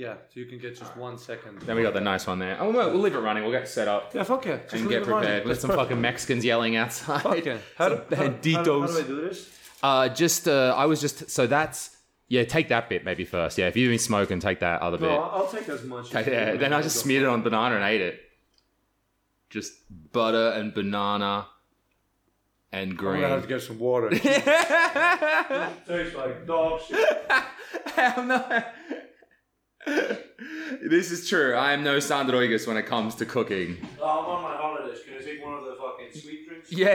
Yeah, so you can get just 1 second. Then we got the nice one there. Oh, we'll leave it running. We'll get set up. Yeah, fuck yeah. Just and get prepared. With some fucking Mexicans yelling outside. Fuck yeah. How do I do this? So that's... Yeah, take that bit maybe first. Yeah, if you've been smoking, take that other bit. No, I'll take as much. Yeah, then I just smeared it on banana and ate it. Just butter and banana and green. I'm going to have to get some water. It tastes like dog shit. Hell no. This is true. I am no Sandro Igus when it comes to cooking. I'm on my holidays. Can I take one of the fucking sweet drinks? Yeah.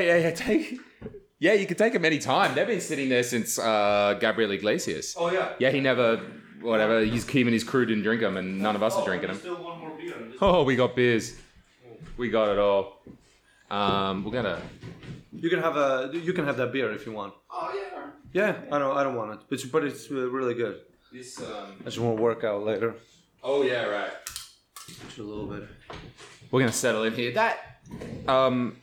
Yeah, you can take them any time. They've been sitting there since Gabriel Iglesias. Oh, yeah. Yeah, he never... Whatever. Him and his crew didn't drink them, and none of us are drinking them. Still one more beer. Oh, we got beers. We got it all. We're gonna... You can have that beer if you want. Oh, yeah. Yeah, I don't want it. But it's really good. This, I just want to work out later. Oh, yeah, right. Just a little bit. We're gonna settle in here. That...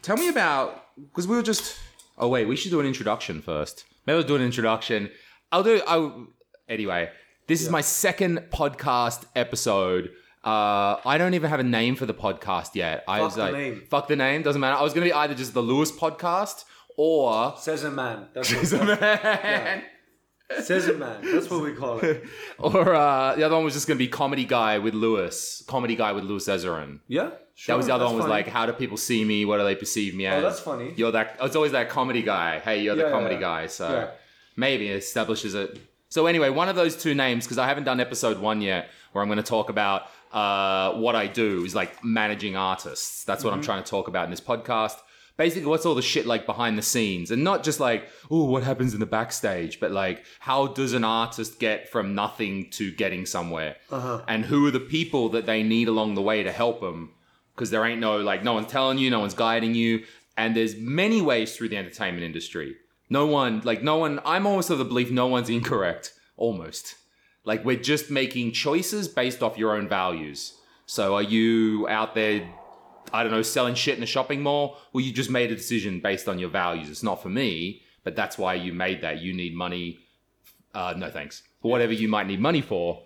tell me about... Because we were just... Oh wait, we should do an introduction first. Maybe we'll do an introduction. Anyway, this is my second podcast episode. I don't even have a name for the podcast yet. Fuck the name, doesn't matter. I was gonna be either just the Lewis podcast or Says a Man. That's what we call it. Or the other one was just going to be Comedy Guy with Louis Ezerin. Yeah, sure. That was the other one was funny. Like, how do people see me? What do they perceive me as? Oh, that's funny. It's always that comedy guy. Hey, you're the comedy guy. So maybe it establishes it. So anyway, one of those two names, because I haven't done episode 1 yet, where I'm going to talk about what I do is like managing artists. That's what I'm trying to talk about in this podcast. Basically, what's all the shit like behind the scenes? And not just like, oh, what happens in the backstage? But like, how does an artist get from nothing to getting somewhere? Uh-huh. And who are the people that they need along the way to help them? Because there ain't no one's telling you, no one's guiding you. And there's many ways through the entertainment industry. I'm almost of the belief no one's incorrect. Almost. Like, we're just making choices based off your own values. So are you out there... I don't know, selling shit in a shopping mall? Well, you just made a decision based on your values. It's not for me, but that's why you made that. You need money. No thanks. For whatever you might need money for.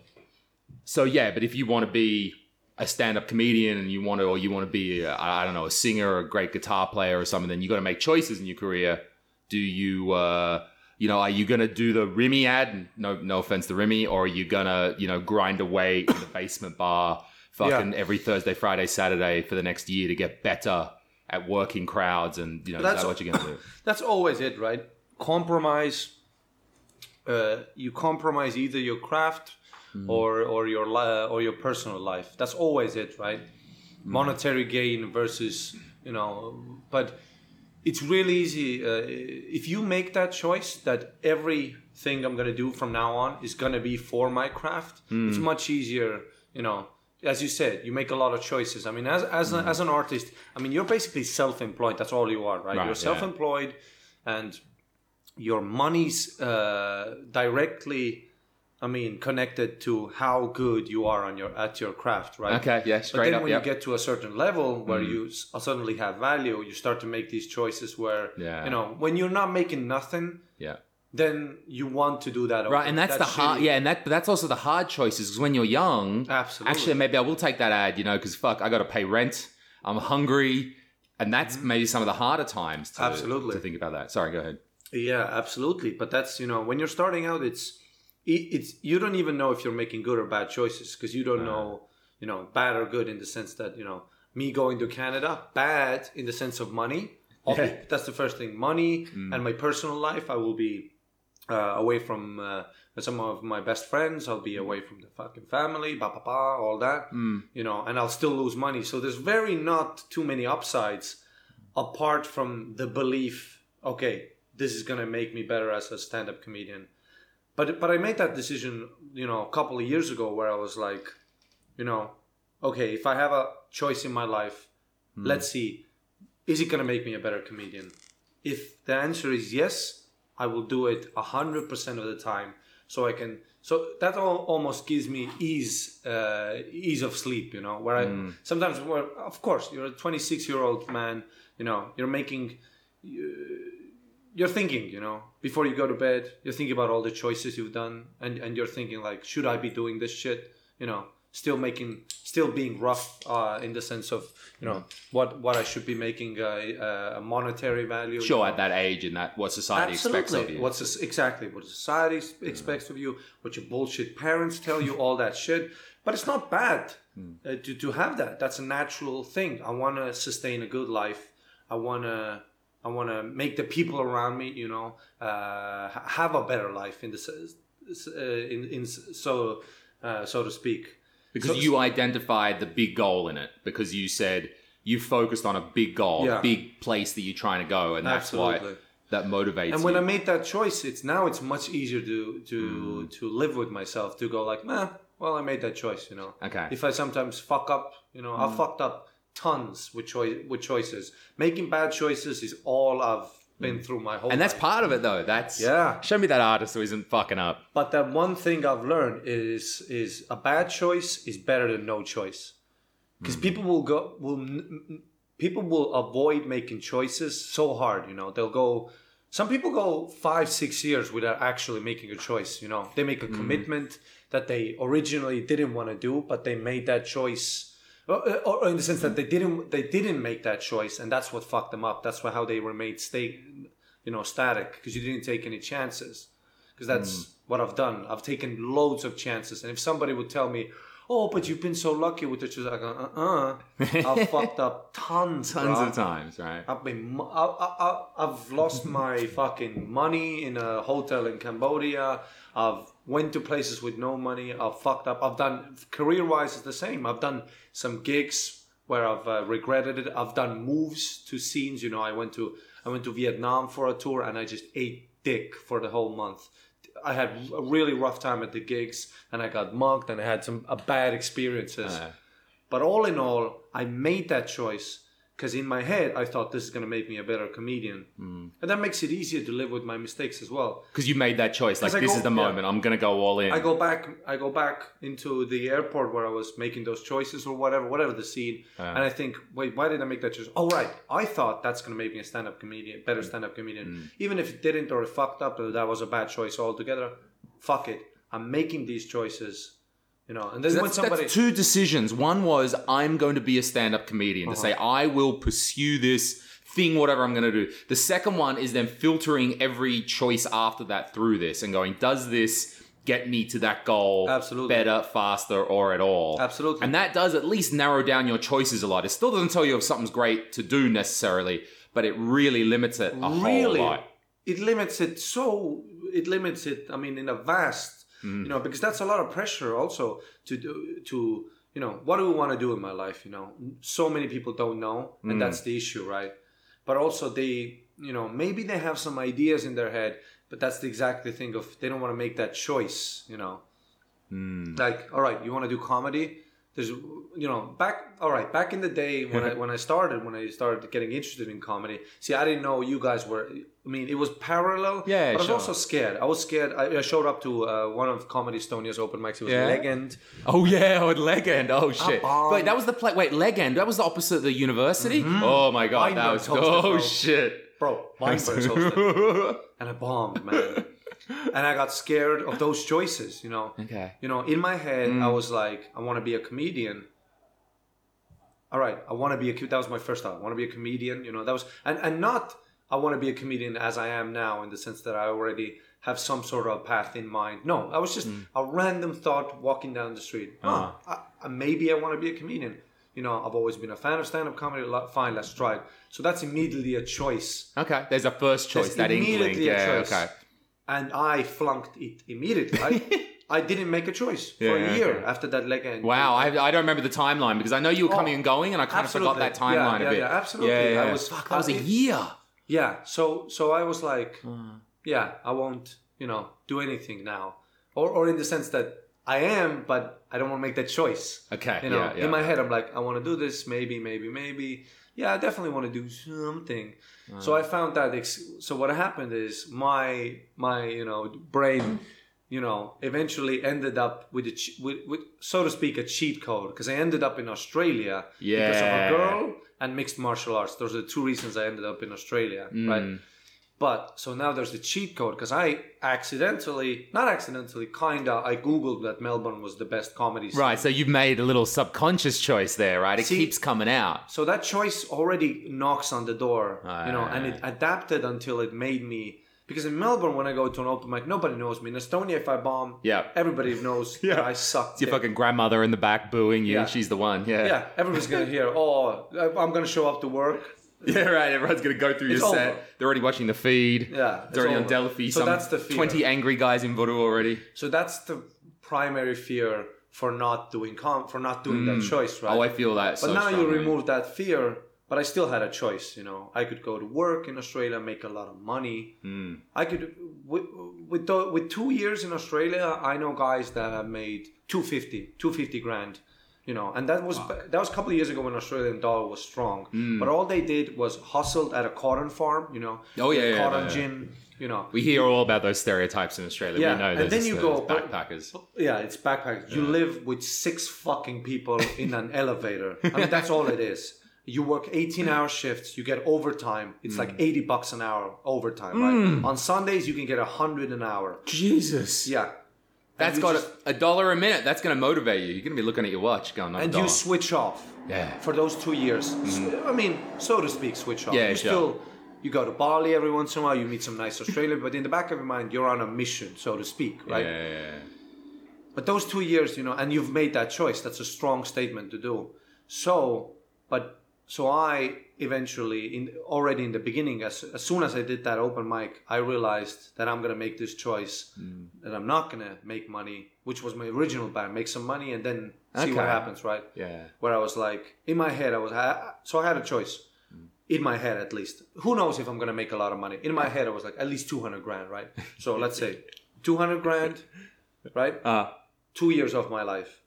So yeah, but if you want to be a stand-up comedian and you want to be, a singer or a great guitar player or something, then you got to make choices in your career. Do you, are you going to do the Remy ad? No offense to Remy. Or are you going to, grind away in the basement bar? Fucking every Thursday, Friday, Saturday for the next year to get better at working crowds, and that's what you're gonna do. That's always it, right? Compromise. You compromise either your craft or your personal life. That's always it, right? Monetary gain versus but it's really easy if you make that choice that everything I'm gonna do from now on is gonna be for my craft. It's much easier, As you said, you make a lot of choices. I mean, as an artist, I mean, you're basically self-employed. That's all you are, right? You're self-employed, and your money's directly, connected to how good you are at your craft, right? Okay, yeah, straight up. But then you get to a certain level where you suddenly have value, you start to make these choices where, when you're not making nothing... Yeah. Then you want to do that. Right, and that's the hard... Yeah, but that's also the hard choices, because when you're young... Absolutely. Actually, maybe I will take that ad, because fuck, I got to pay rent. I'm hungry. And that's maybe some of the harder times to think about that. Sorry, go ahead. Yeah, absolutely. But that's, when you're starting out, it's you don't even know if you're making good or bad choices, because you don't know, bad or good in the sense that, me going to Canada, bad in the sense of money. Okay, that's the first thing. Money and my personal life, I will be... away from some of my best friends, I'll be away from the fucking family, all that, and I'll still lose money. So there's not too many upsides apart from the belief, okay, this is going to make me better as a stand-up comedian. But I made that decision, a couple of years ago, where I was like, okay, if I have a choice in my life, let's see, is it going to make me a better comedian? If the answer is yes, I will do it 100% of the time, so that almost gives me ease of sleep, where of course, you're a 26-year-old man, you're thinking, before you go to bed, you're thinking about all the choices you've done, and you're thinking like, should I be doing this shit? you know, still being rough in the sense of, you know, what I should be making a monetary value. Sure, you know, at that age and that what society expects of you. Exactly what society expects of you, what your bullshit parents tell you, all that shit. But it's not bad to have that. That's a natural thing. I want to sustain a good life. I want to make the people around me, you know, have a better life in this, so to speak. Because you identified the big goal in it, because you said you focused on a big goal, a big place that you're trying to go, and that's why that motivates you. And when I made that choice, it's much easier to live with myself, to go like, well, I made that choice, you know. Okay. If I sometimes fuck up, you know, I fucked up tons with choices. Making bad choices is all I've been through my whole life. And that's part of it, though. That's show me that artist who isn't fucking up. But that one thing I've learned is a bad choice is better than no choice, because people will avoid making choices so hard. You know, some people go 5-6 years without actually making a choice. You know, they make a commitment that they originally didn't want to do, but they made that choice. Or in the sense that they didn't make that choice, and that's what fucked them up. That's how they remained static, because you didn't take any chances. Because that's what I've done. I've taken loads of chances, and if somebody would tell me, "Oh, but you've been so lucky with the choice," I go, I've fucked up tons of times, right? I've lost my fucking money in a hotel in Cambodia. I've went to places with no money. I've fucked up. I've done, career-wise, it's the same. I've done some gigs where I've regretted it. I've done moves to scenes. You know, I went to Vietnam for a tour, and I just ate dick for the whole month. I had a really rough time at the gigs, and I got mugged, and I had some bad experiences. But all in all, I made that choice because in my head, I thought this is going to make me a better comedian. And that makes it easier to live with my mistakes as well. Because you made that choice. Like, this is the moment. I'm going to go all in. I go back into the airport where I was making those choices or whatever the scene. And I think, wait, why did I make that choice? Oh, right. I thought that's going to make me a better stand-up comedian. Even if it didn't, or it fucked up, or that was a bad choice altogether, fuck it. I'm making these choices. You know, and then that's two decisions. One was, I'm going to be a stand-up comedian, to say I will pursue this thing, whatever I'm going to do. The second one is then filtering every choice after that through this and going, does this get me to that goal better, faster, or at all? Absolutely. And that does at least narrow down your choices a lot. It still doesn't tell you if something's great to do necessarily, but it really limits it a whole lot. It limits it, I mean, in a vast... You know, because that's a lot of pressure also to you know, what do we want to do in my life? You know, so many people don't know, and that's the issue, right? But also they, you know, maybe they have some ideas in their head, but that's the exact thing of they don't want to make that choice, you know. Like, all right, you want to do comedy? There's, you know, back in the day when I started getting interested in comedy. See, I didn't know you guys were. I mean, it was parallel. Yeah, but I was also scared. I showed up to one of Comedy Estonia's open mics. It was Legend. Oh yeah, with Legend. Oh shit. Wait, that was the play. Wait, Legend. That was the opposite of the university. Oh my god, that was. Oh shit, bro. Weinberg's hosted, and I bombed, man. And I got scared of those choices, you know. Okay. You know, in my head, I was like, I want to be a comedian. All right, that was my first thought. I want to be a comedian, you know. That was, and not I want to be a comedian as I am now, in the sense that I already have some sort of path in mind. No, I was just a random thought walking down the street. Maybe I want to be a comedian. You know, I've always been a fan of stand-up comedy. Fine, let's try it. So that's immediately a choice. Okay, there's a first choice. That's that immediately a choice. Okay. And I flunked it immediately. I didn't make a choice for a year after that Legend. Wow, I don't remember the timeline, because I know you were coming and going, and I kind of forgot that timeline a bit. Yeah, absolutely. Yeah. That was a year. Yeah, so I was like, I won't, you know, do anything now. Or in the sense that I am, but I don't want to make that choice. Okay, you know, in my head, I'm like, I want to do this, maybe. Yeah, I definitely want to do something. So I found that. So what happened is my you know, brain, you know, eventually ended up with so to speak a cheat code, because I ended up in Australia because of a girl and mixed martial arts. Those are the two reasons I ended up in Australia, right? But so now there's the cheat code, because I I Googled that Melbourne was the best comedy scene. Right, so you've made a little subconscious choice there, right? It keeps coming out. So that choice already knocks on the door, and it adapted until it made me... Because in Melbourne, when I go to an open mic, nobody knows me. In Estonia, if I bomb, everybody knows that I suck. It's your fucking grandmother in the back booing you. Yeah. She's the one. Yeah, yeah. Everybody's going to hear, oh, I'm going to show up to work. Yeah, right. Everyone's going to go through your set. They're already watching the feed. Yeah. It's already on Delphi. So that's the fear. 20 angry guys in Voodoo already. So that's the primary fear for not doing that choice, right? Oh, I feel that. But so now strongly. You remove that fear, but I still had a choice, you know. I could go to work in Australia, make a lot of money. Mm. I could... With 2 years in Australia, I know guys that have made 250 grand. You know, and that was a couple of years ago when Australian dollar was strong. Mm. But all they did was hustled at a cotton farm, you know. Oh yeah, cotton gin, you know. We hear all about those stereotypes in Australia. Yeah, we know and then you go backpackers. Yeah, it's backpackers. Yeah. You live with six fucking people in an elevator. I mean, that's all it is. You work 18-hour shifts. You get overtime. It's like $80 an hour overtime, right? On Sundays you can get 100 an hour. Jesus. Yeah. That's got a dollar a minute. That's going to motivate you. You're going to be looking at your watch going, and you switch off for those 2 years. Mm. I mean, so to speak, switch off. Yeah, you go to Bali every once in a while. You meet some nice Australian. But in the back of your mind, you're on a mission, so to speak, right? Yeah. But those 2 years, you know, and you've made that choice. That's a strong statement to do. So I eventually, already in the beginning, as soon as I did that open mic, I realized that I'm going to make this choice, that I'm not going to make money, which was my original plan, make some money and then see what happens, right? Yeah. Where I was like, in my head, so I had a choice, in my head at least. Who knows if I'm going to make a lot of money? In my head, I was like, at least 200 grand, right? So let's say 200 grand, right? 2 years of my life.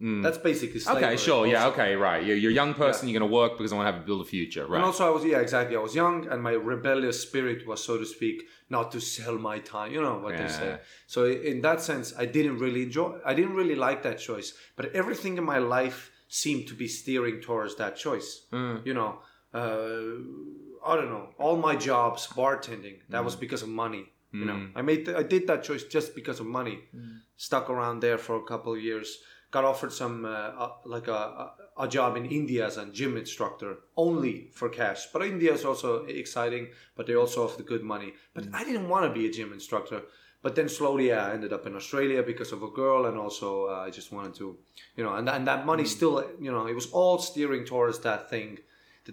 Mm. That's basically slavery. Okay, sure, also. Yeah, okay, right. You're a young person, you're going to work because I want to build a future, right? And also I was young and my rebellious spirit was, so to speak, not to sell my time, you know what they say. So in that sense, I didn't really like that choice, but everything in my life seemed to be steering towards that choice. Mm. You know, I don't know, all my jobs, bartending, that was because of money. You know, I did that choice just because of money. Mm. Stuck around there for a couple of years. Got offered some a job in India as a gym instructor only for cash. But India is also exciting, but they also offer good money. But I didn't want to be a gym instructor. But then slowly, I ended up in Australia because of a girl, and also I just wanted to, you know. And that money still, you know, it was all steering towards that thing.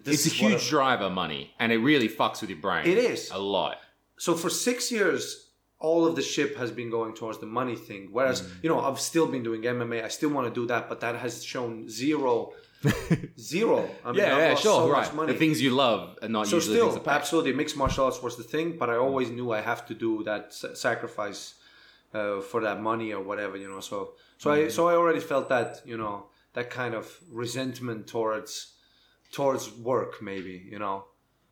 It's a huge driver, money, and it really fucks with your brain. It is a lot. So for 6 years. All of the ship has been going towards the money thing. Whereas, you know, I've still been doing MMA. I still want to do that, but that has shown zero. I mean, I've lost so much money. The things you love are not usually things apart. Absolutely, mixed martial arts was the thing, but I always knew I have to do that sacrifice for that money or whatever, you know. So I already felt that, you know, that kind of resentment towards work, maybe, you know.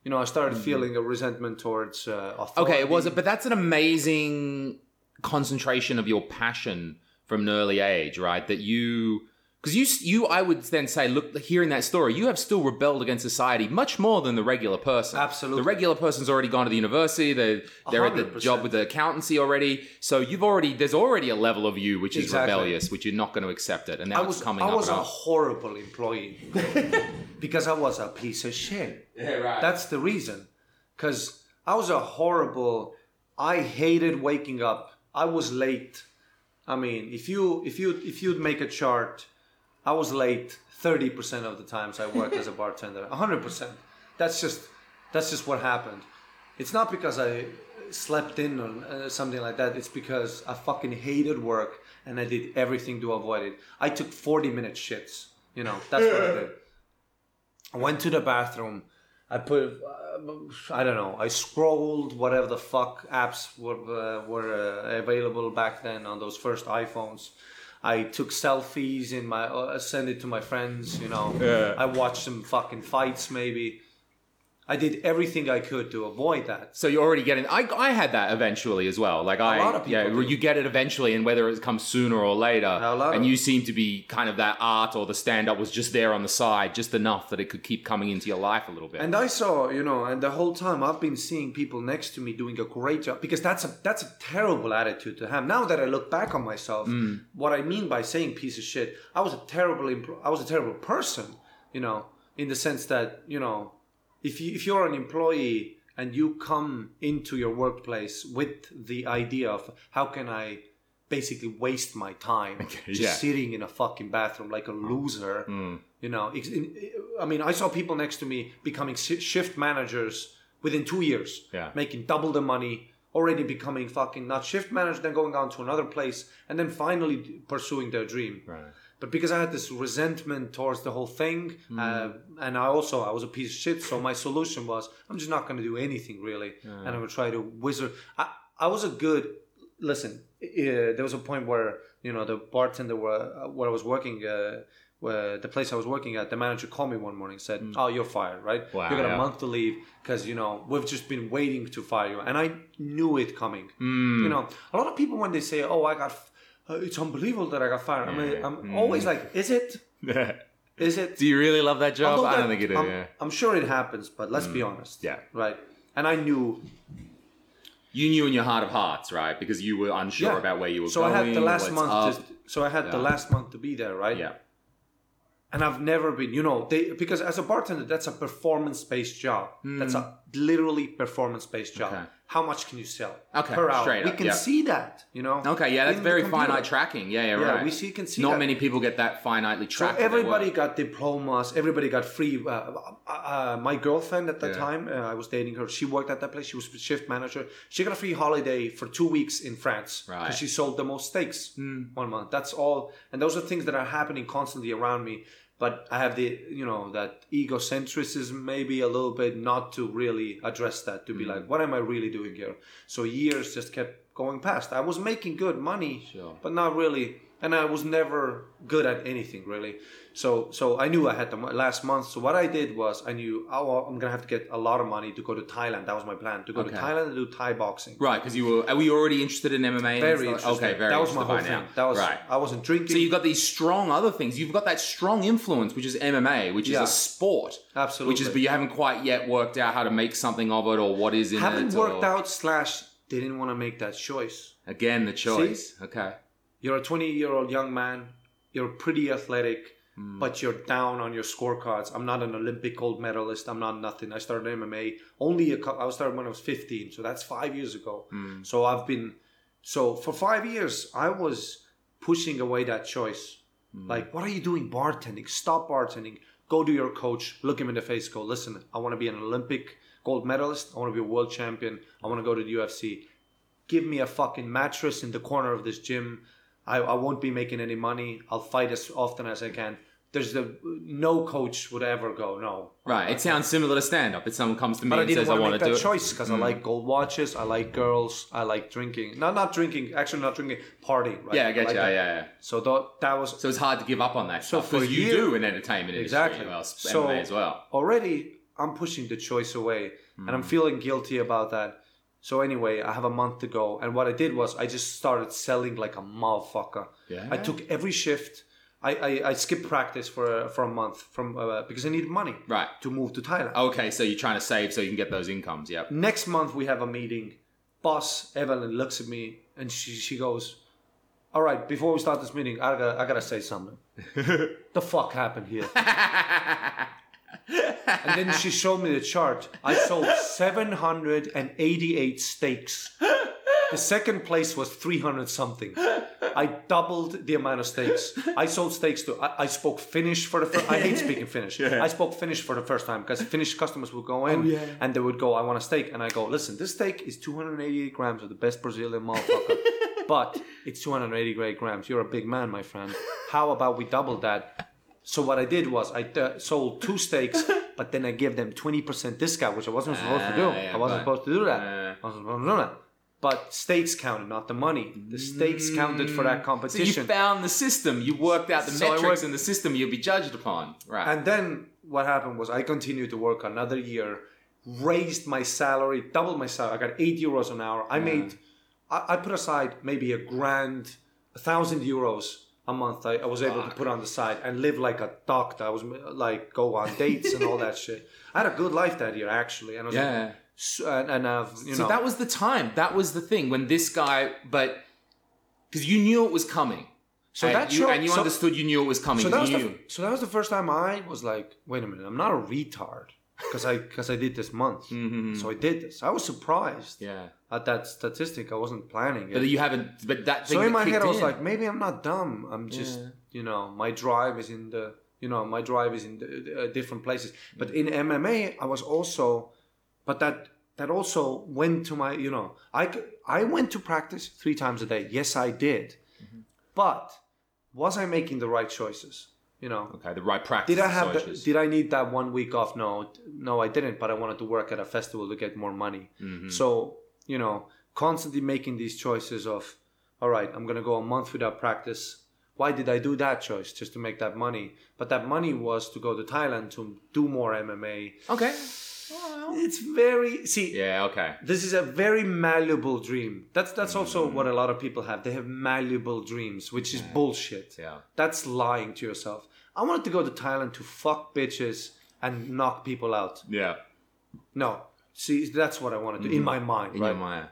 You know, I started feeling a resentment towards authority. Okay, but that's an amazing concentration of your passion from an early age, right? That because I would then say, look, hearing that story, you have still rebelled against society much more than the regular person. Absolutely. The regular person's already gone to the university. They're at the job with the accountancy already. So there's already a level of you which is rebellious, which you're not going to accept it. And now it's coming up. I was a horrible employee. Because I was a piece of shit. Yeah, right. That's the reason. Because I hated waking up. I was late. I mean, if you'd make a chart, I was late 30% of the times I worked as a bartender. 100%. That's just what happened. It's not because I slept in or something like that. It's because I fucking hated work and I did everything to avoid it. I took 40-minute shifts. You know, that's what I did. I went to the bathroom, I scrolled whatever the fuck apps were available back then on those first iPhones. I took selfies in sent it to my friends, you know. Yeah. I watched some fucking fights maybe. I did everything I could to avoid that. So you're already getting... I had that eventually as well. Like a lot of people do. You get it eventually, and whether it comes sooner or later. And you seem to be kind of that art, or the stand-up was just there on the side, just enough that it could keep coming into your life a little bit. And I saw, you know, and the whole time I've been seeing people next to me doing a great job, because that's a terrible attitude to have. Now that I look back on myself, what I mean by saying piece of shit, I was a terrible person, you know, in the sense that, you know... If you're an employee and you come into your workplace with the idea of how can I basically waste my time sitting in a fucking bathroom like a loser, you know, I mean, I saw people next to me becoming shift managers within 2 years, making double the money, already becoming fucking not shift manager, then going on to another place and then finally pursuing their dream. Right. But because I had this resentment towards the whole thing, and I was a piece of shit, so my solution was, I'm just not going to do anything really, and I'm going to try to wizard. I was a good, there was a point where, you know, the bartender where I was working, where the place I was working at, the manager called me one morning and said, oh, you're fired, right? Wow, you're got a month to leave because, you know, we've just been waiting to fire you. And I knew it coming. You know, a lot of people when they say, oh, I got... it's unbelievable that I got fired. I mean, I'm always like, is it? Is it? Do you really love that job? I don't think it is. I'm sure it happens, but let's be honest. Yeah. Right. And I knew. You knew in your heart of hearts, right? Because you were unsure about where you were going. So I had the last month to be there, right? Yeah. And I've never been, you know, because as a bartender, that's a performance-based job. That's a literally performance-based job. Okay. How much can you sell per hour? Straight up, we can see that, you know. Okay, yeah, that's very finite tracking. Yeah, right. We can see. Not many people get that finitely tracked. So everybody got diplomas. Everybody got free. My girlfriend at the time, I was dating her. She worked at that place. She was shift manager. She got a free holiday for 2 weeks in France because she sold the most steaks 1 month. That's all. And those are things that are happening constantly around me. But I have the, you know, that egocentrism maybe a little bit, not to really address that, to be like, what am I really doing here? So years just kept going past. I was making good money, but not really. And I was never good at anything really. So I knew I had the last month. So what I did was I knew, I'm going to have to get a lot of money to go to Thailand. That was my plan, to go to Thailand and do Thai boxing. Right, because were you already interested in MMA? Very interested. Okay, very interested. That was my whole thing. That was, right. I wasn't drinking. So you've got these strong other things. You've got that strong influence, which is MMA, which is a sport. Absolutely. But you haven't quite yet worked out how to make something of it or what is in it. Haven't worked out / didn't want to make that choice. Again, the choice. See? Okay. You're a 20-year-old young man, you're pretty athletic, but you're down on your scorecards. I'm not an Olympic gold medalist, I'm not nothing. I started MMA I started when I was 15, so that's 5 years ago. So for 5 years, I was pushing away that choice. Like, what are you doing bartending? Stop bartending. Go to your coach, look him in the face, go, listen, I want to be an Olympic gold medalist, I want to be a world champion, I want to go to the UFC. Give me a fucking mattress in the corner of this gym. I won't be making any money. I'll fight as often as I can. No coach would ever go, no. Right. It sounds similar to stand-up. If someone comes to me and says, I want to do it. But I didn't want to make that choice because I like gold watches. I like girls. I like drinking. Not drinking. Partying. Right? Yeah, I get you. Yeah. So that was... So it's hard to give up on that stuff because you do in entertainment industry. Exactly. So MMA as well. Already, I'm pushing the choice away and I'm feeling guilty about that. So anyway, I have a month to go. And what I did was I just started selling like a motherfucker. Yeah. I took every shift. I skipped practice for a month because I needed money to move to Thailand. Okay, so you're trying to save so you can get those incomes. Yep. Next month we have a meeting. Boss Evelyn looks at me and she goes, all right, before we start this meeting, I gotta say something. The fuck happened here? And then she showed me the chart. I sold 788 steaks. The second place was 300 something. I doubled the amount of steaks. I sold steaks too. I spoke Finnish for the first time. I hate speaking Finnish. Yeah. I spoke Finnish for the first time because Finnish customers would go in and they would go, I want a steak. And I go, listen, this steak is 288 grams of the best Brazilian motherfucker. But it's 288 grams. You're a big man, my friend. How about we double that? So what I did was I sold two steaks, but then I gave them 20% discount, which I wasn't supposed to do. Yeah, I wasn't supposed to do that. I wasn't supposed to do that. But steaks counted, not the money. The steaks counted for that competition. So you found the system. You worked out the metrics and the system you'll be judged upon. Right. And then what happened was I continued to work another year. raised my salary, doubled my salary. I got €8 an hour. I made, I put aside maybe €1,000 a month. I was able to put on the side and live like a doctor. I was like, go on dates and all that shit. I had a good life that year, actually. And I was like, so that was the time. That was the thing when this guy, but because you knew it was coming. So that's true. And you understood you knew it was coming. So that was the first time I was like, wait a minute, I'm not a retard. Because I did this month. Mm-hmm. So I did this. I was surprised at that statistic. I wasn't planning it. But you haven't... But that thing so in my head, I was like, maybe I'm not dumb. I'm just, my drive is in the... my drive is in the, different places. But in MMA, I was also... But that also went to my, I went to practice 3 times a day. Yes, I did. Mm-hmm. But was I making the right choices? Okay, the right practice. Did I need that 1 week off? No, I didn't. But I wanted to work at a festival to get more money. Mm-hmm. So, constantly making these choices of, all right, I'm going to go a month without practice. Why did I do that choice? Just to make that money. But that money was to go to Thailand to do more MMA. Okay. Well, it's very... See, yeah, okay. This is a very malleable dream. That's also what a lot of people have. They have malleable dreams, which is bullshit. Yeah. That's lying to yourself. I wanted to go to Thailand to fuck bitches and knock people out. Yeah. No. See, that's what I wanted to do in my mind, right? In your mind.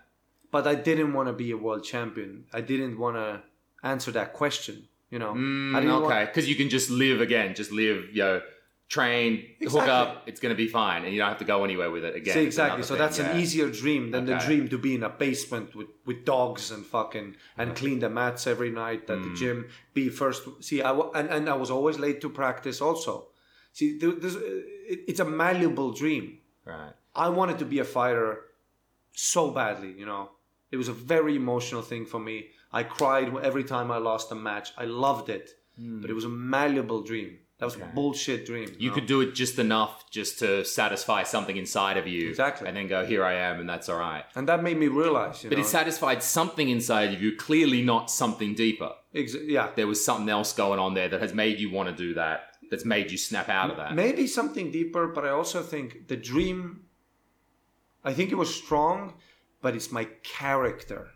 But I didn't want to be a world champion. I didn't want to answer that question, okay, because you can just live again. Just live, train, hook up, it's going to be fine. And you don't have to go anywhere with it again. See, exactly. So that's an easier dream than the dream to be in a basement with dogs and clean the mats every night at the gym. Be first. See, and I was always late to practice also. See, it's a malleable dream. Right. I wanted to be a fighter so badly, It was a very emotional thing for me. I cried every time I lost a match. I loved it. But it was a malleable dream. That was a bullshit dream. You could do it just enough just to satisfy something inside of you. Exactly. And then go, here I am, and that's all right. And that made me realize, But it satisfied something inside of you, clearly not something deeper. Yeah. There was something else going on there that has made you want to do that, that's made you snap out of that. Maybe something deeper, but I also think the dream, I think it was strong, but it's my character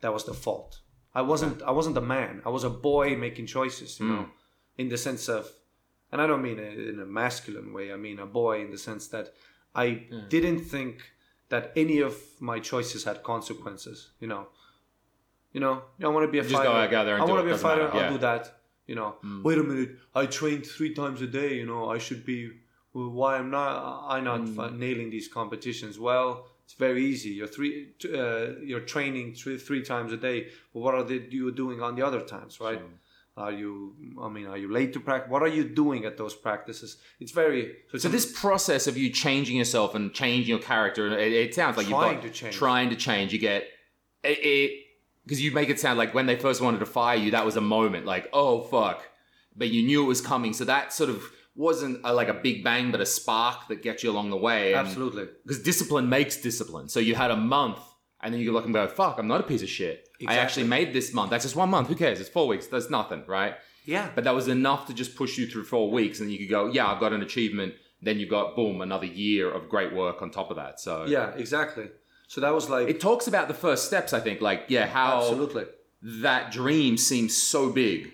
that was the fault. I wasn't a man. I was a boy making choices, you know. In the sense of, and I don't mean in a masculine way, I mean a boy in the sense that I didn't think that any of my choices had consequences, I want to be a fighter. Just go out there and do it. I want to be a fighter, I'll do that, Wait a minute, I trained 3 times a day, I should be, why am I not nailing these competitions? Well, it's very easy. You're training 3 times a day, but what are you doing on the other times, right? Sure. Are you late to practice? What are you doing at those practices? It's very... So this process of you changing yourself and changing your character, it sounds like trying to change. You get... Because you make it sound like when they first wanted to fire you, that was a moment. Like, oh, fuck. But you knew it was coming. So that sort of wasn't like a big bang, but a spark that gets you along the way. Absolutely. Because discipline makes discipline. So you had a month. And then you look and go, fuck, I'm not a piece of shit. Exactly. I actually made this month. That's just 1 month. Who cares? It's 4 weeks. That's nothing, right? Yeah. But that was enough to just push you through 4 weeks. And you could go, yeah, I've got an achievement. Then you got, boom, another year of great work on top of that. So yeah, exactly. So that was like... It talks about the first steps, I think. Like, yeah, how... Absolutely. That dream seems so big.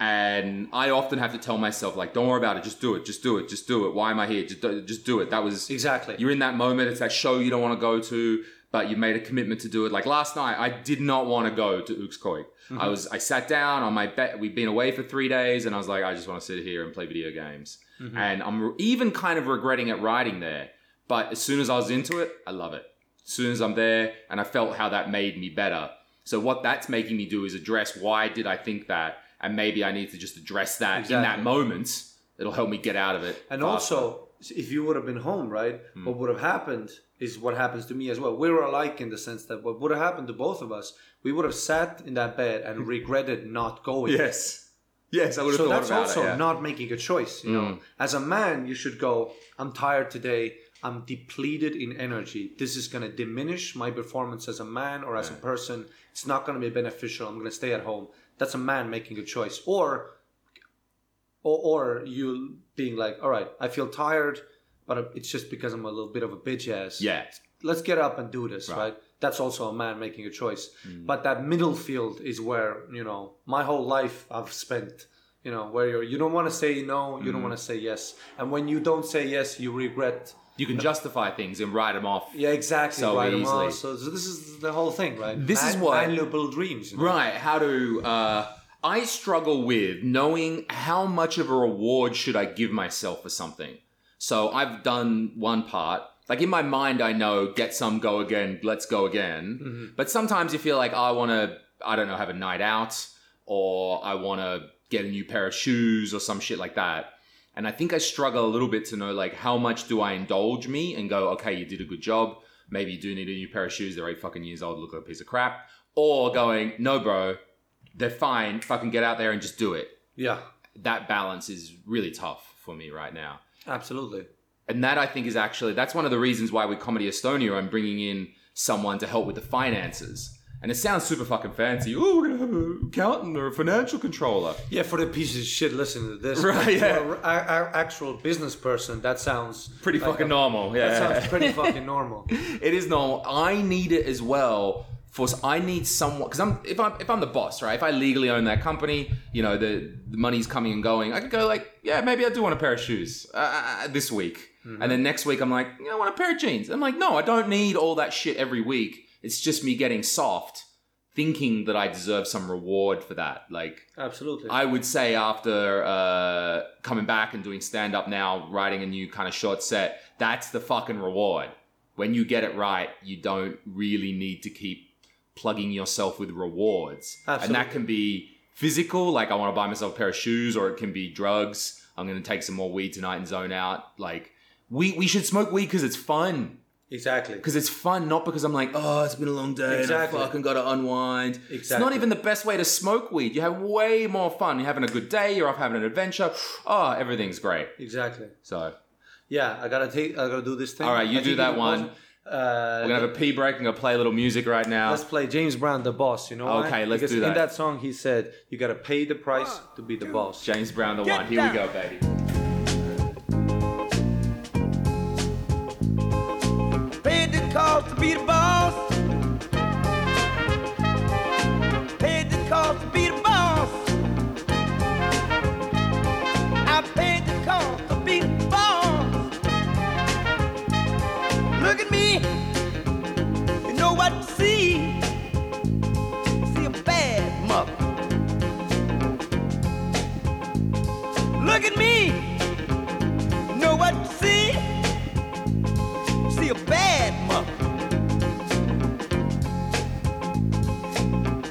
And I often have to tell myself, like, don't worry about it. Just do it. Just do it. Just do it. Why am I here? Just do it. That was... Exactly. You're in that moment. It's that show you don't want to go to. But you made a commitment to do it. Like last night, I did not want to go to Uxkoi. Mm-hmm. I sat down on my bed. We'd been away for 3 days, and I was like, I just want to sit here and play video games. Mm-hmm. And I'm even kind of regretting it riding there. But as soon as I was into it, I love it. As soon as I'm there, and I felt how that made me better. So what that's making me do is address why did I think that, and maybe I need to just address that in that moment. It'll help me get out of it. And faster. Also, if you would have been home, right? Mm. What would have happened? Is what happens to me as well. We were alike in the sense that what would have happened to both of us, we would have sat in that bed and regretted not going. Yes, I would have thought about it. So that's also not making a choice. You know, as a man, you should go, I'm tired today. I'm depleted in energy. This is going to diminish my performance as a man or as a person. It's not going to be beneficial. I'm going to stay at home. That's a man making a choice. Or you being like, all right, I feel tired. but it's just because I'm a little bit of a bitch ass. Yeah. Let's get up and do this, right? That's also a man making a choice. Mm. But that middle field is where, you know, my whole life I've spent, you know, where you don't want to say no, you don't want to say yes. And when you don't say yes, you regret. You can justify things and write them off. Yeah, exactly. So write easily. Them off. So this is the whole thing, right? This is what... valuable dreams. You know? Right. How to... I struggle with knowing how much of a reward should I give myself for something. So I've done one part. Like in my mind, I know, get some, go again, let's go again. Mm-hmm. But sometimes you feel like, oh, I want to, I don't know, have a night out, or I want to get a new pair of shoes or some shit like that. And I think I struggle a little bit to know, like, how much do I indulge me and go, okay, you did a good job. Maybe you do need a new pair of shoes. They're 8 fucking years old, look like a piece of crap. Or going, no, bro, they're fine. Fucking get out there and just do it. Yeah. That balance is really tough for me right now. Absolutely. And that, I think, is actually... that's one of the reasons why with Comedy Estonia, I'm bringing in someone to help with the finances. And it sounds super fucking fancy. Oh, we're going to have an accountant or a financial controller. Yeah, for the pieces of shit, listen to this. Right, yeah. For our actual business person, that sounds... pretty like fucking normal. Yeah. That sounds pretty fucking normal. It is normal. I need it as well. For I need someone... because if I'm the boss, right? If I legally own that company, you know, the money's coming and going. I could go like, yeah, maybe I do want a pair of shoes this week. Mm-hmm. And then next week, I'm like, I want a pair of jeans. I'm like, no, I don't need all that shit every week. It's just me getting soft, thinking that I deserve some reward for that. Like, absolutely. I would say after coming back and doing stand-up now, writing a new kind of short set, that's the fucking reward. When you get it right, you don't really need to keep plugging yourself with rewards. Absolutely. And that can be physical, like I want to buy myself a pair of shoes, or it can be drugs. I'm going to take some more weed tonight and zone out. Like... We should smoke weed because it's fun. Exactly. Because it's fun, not because I'm like, oh, it's been a long day. Exactly. And I fucking got to unwind. Exactly. It's not even the best way to smoke weed. You have way more fun. You're having a good day. You're off having an adventure. Oh, everything's great. Exactly. So. Yeah, I gotta do this thing. All right, you do that one. We're going to have a pee break. I'm going to play a little music right now. Let's play James Brown, The Boss, you know why? Okay, let's do that. Because in that song, he said, you got to pay the price to be the boss. James Brown, The One. Here we go, baby. To be the boss, paid the cost to be the boss. I paid the cost to be the boss. Look at me, you know what you see. You see a bad mother. Look at me, you know what you see. You see a bad mother.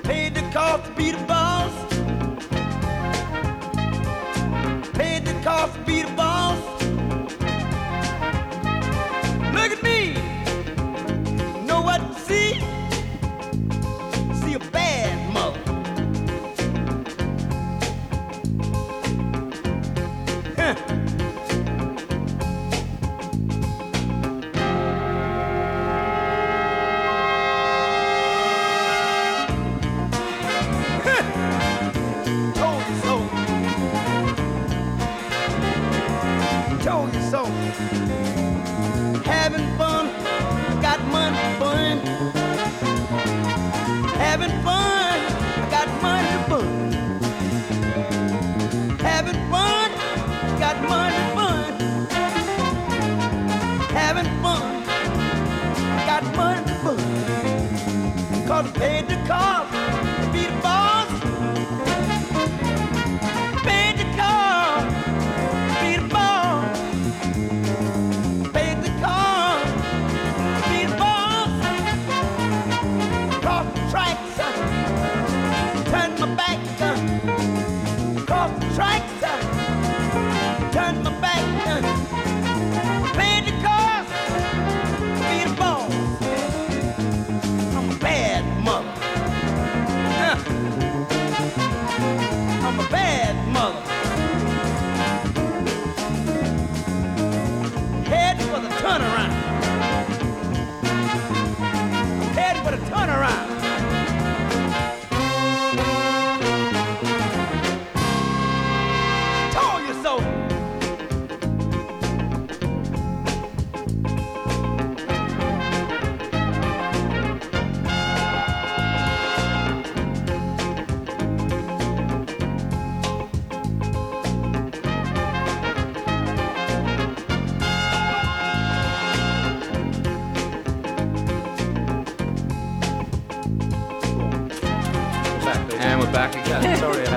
Paid the cost to be the boss. Paid the cost to be the boss. Look at me. Know what you see? See a bad mother. Bad mother.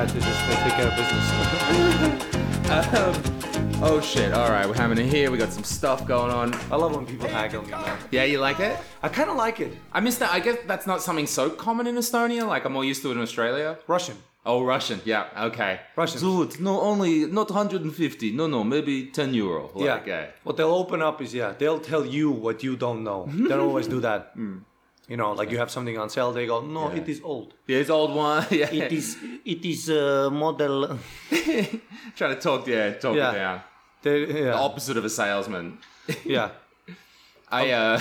had to just take care of business. Oh shit, alright, we're having it here, we got some stuff going on. I love when people haggle me, man. Yeah, you like it? I kind of like it. I miss that. I guess that's not something so common in Estonia, like I'm more used to it in Australia. Russian. Oh, Russian, yeah, okay. Russian. Dude, no, only, not 150, no, maybe 10 euro. Like, yeah, what they'll open up is, yeah, they'll tell you what you don't know. They'll always do that. Mm. You know, like you have something on sale, they go, no, yeah. It is old. Yeah, it's old one. Yeah. It is model. Trying to talk yeah. It down. The opposite of a salesman. Yeah. I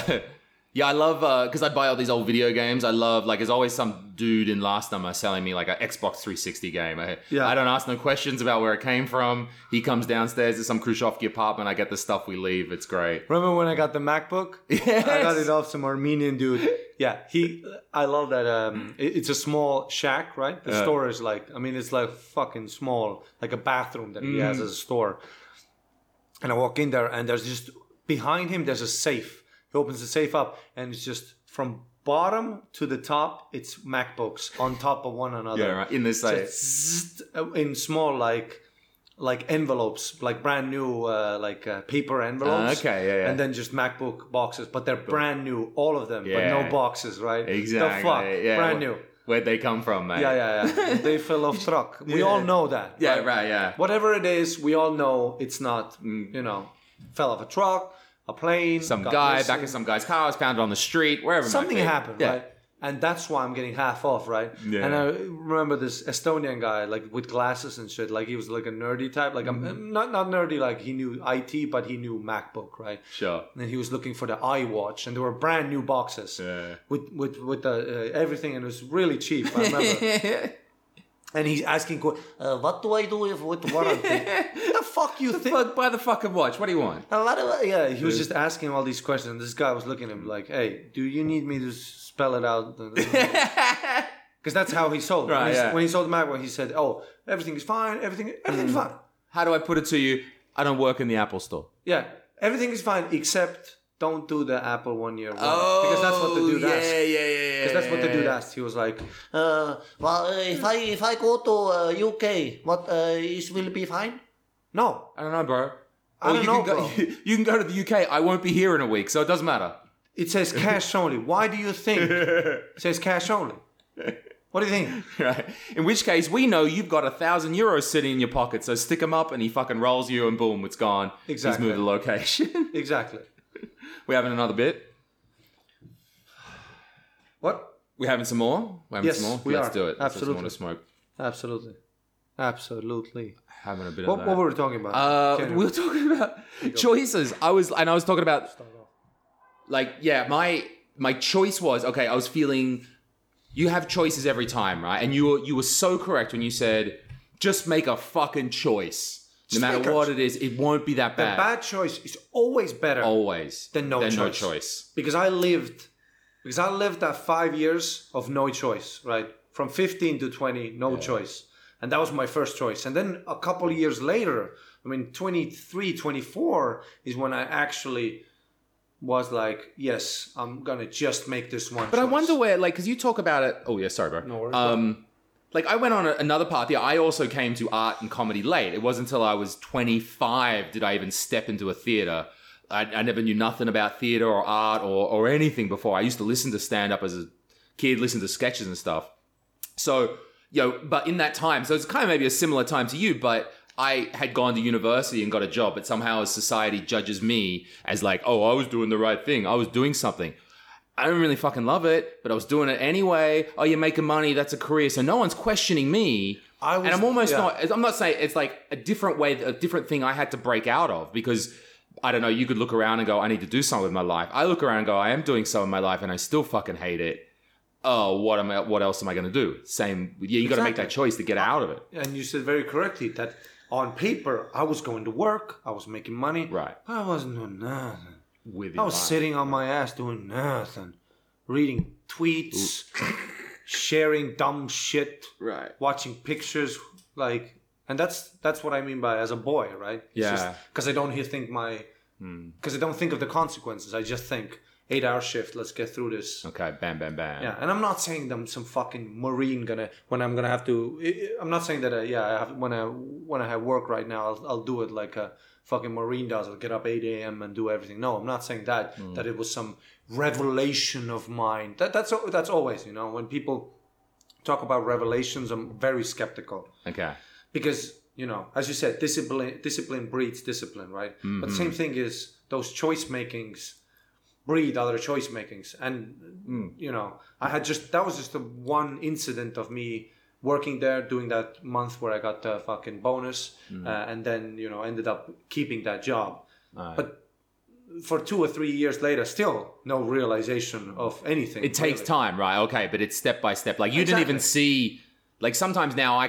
love, because I buy all these old video games. I love, like, there's always some dude in last number selling me, like, an Xbox 360 game. I don't ask no questions about where it came from. He comes downstairs to some Khrushchevki apartment. I get the stuff, we leave. It's great. Remember when I got the MacBook? Yes. I got it off some Armenian dude. Yeah, I love that. It's a small shack, right? The store is like, I mean, it's like fucking small, like a bathroom that he has as a store. And I walk in there, and there's just, behind him, there's a safe. He opens the safe up, and it's just from bottom to the top, it's MacBooks on top of one another. Yeah, right. In this safe. So in small, like envelopes, like brand new, paper envelopes. Okay, yeah. And then just MacBook boxes, but they're brand new, all of them, but no boxes, right? Exactly. The fuck, yeah. Brand new. Where'd they come from, mate? Yeah. They fell off truck. We all know that. Yeah, right, yeah. Whatever it is, we all know it's not, fell off a truck. A plane, some guy missing. Back in some guy's car was found on the street, wherever. Something happened, right? And that's why I'm getting half off, right? Yeah. And I remember this Estonian guy, like with glasses and shit, like he was like a nerdy type, like I'm not nerdy, like he knew IT, but he knew MacBook, right? Sure. And he was looking for the iWatch, and there were brand new boxes with everything, and it was really cheap. I remember. And he's asking, what do I do with warranty? The fuck you think? Buy the fucking watch. What do you want? He was just asking all these questions. This guy was looking at him like, hey, do you need me to spell it out? Because that's how he sold. Right, when he sold the MacBook, he said, oh, everything is fine. Everything's fine. How do I put it to you? I don't work in the Apple store. Yeah. Everything is fine except... Don't do the Apple 1 year warranty. Oh, because that's what the dude asked. Yeah. Because that's what the dude asked. He was like, if I go to UK, what it will be fine? No, I don't know, bro. You can go to the UK. I won't be here in a week, so it doesn't matter. It says cash only. Why do you think it says cash only? What do you think? Right. In which case, we know you've got 1,000 euros sitting in your pocket, so stick them up, and he fucking rolls you, and boom, it's gone. Exactly. He's moved the location. Exactly. We having another bit? What? We having some more? We Let's do it. Absolutely. Let's smoke. Absolutely. Having a bit of that. What were we talking about? We were talking about choices. I was talking about my choice was I was feeling you have choices every time, right? And you were so correct when you said just make a fucking choice. No matter what it is, it won't be that bad. The bad choice is always better than no choice. Because I lived that 5 years of no choice, right? From 15 to 20, no choice. And that was my first choice. And then a couple of years later, 23, 24 is when I actually was like, yes, I'm going to just make this one choice. I wonder where, because you talk about it. Oh, yeah, sorry, bro. No worries. I went on another path. Yeah, I also came to art and comedy late. It wasn't until I was 25 did I even step into a theatre. I never knew nothing about theatre or art or anything before. I used to listen to stand-up as a kid, listen to sketches and stuff. So, but in that time, so it's kind of maybe a similar time to you, but I had gone to university and got a job, but somehow as society judges me as like, oh, I was doing the right thing. I was doing something. I don't really fucking love it, but I was doing it anyway. Oh, you're making money. That's a career. So no one's questioning me. I'm not saying it's like a different thing I had to break out of because, I don't know, you could look around and go, I need to do something with my life. I look around and go, I am doing something in my life and I still fucking hate it. Oh, what else am I going to do? Same. Yeah, you got to make that choice to get out of it. And you said very correctly that on paper, I was going to work. I was making money. Right. I wasn't doing nothing. Sitting on my ass doing nothing, reading tweets, sharing dumb shit, right? Watching pictures, and that's what I mean by as a boy, right? Because I don't think of the consequences. I just think 8-hour shift. Let's get through this. Okay, bam, bam, bam. Yeah, and I'm not saying that I'm some fucking marine gonna when I'm gonna have to. I'm not saying that. I have when I have work right now, I'll do it like a fucking marine does. I'll get up 8 a.m. and do everything. No, I'm not saying that. That it was some revelation of mine. That's always, you know, when people talk about revelations, I'm very skeptical. Okay. Because, you know, as you said, discipline breeds discipline, right? Mm-hmm. But the same thing is those choice makings breed other choice makings. And, you know, that was just the one incident of me working there, doing that month where I got the fucking bonus and then, you know, ended up keeping that job. Right. But for 2 or 3 years later, still no realization of anything. It takes time, right? Okay, but it's step by step. Like you didn't even see... Like sometimes now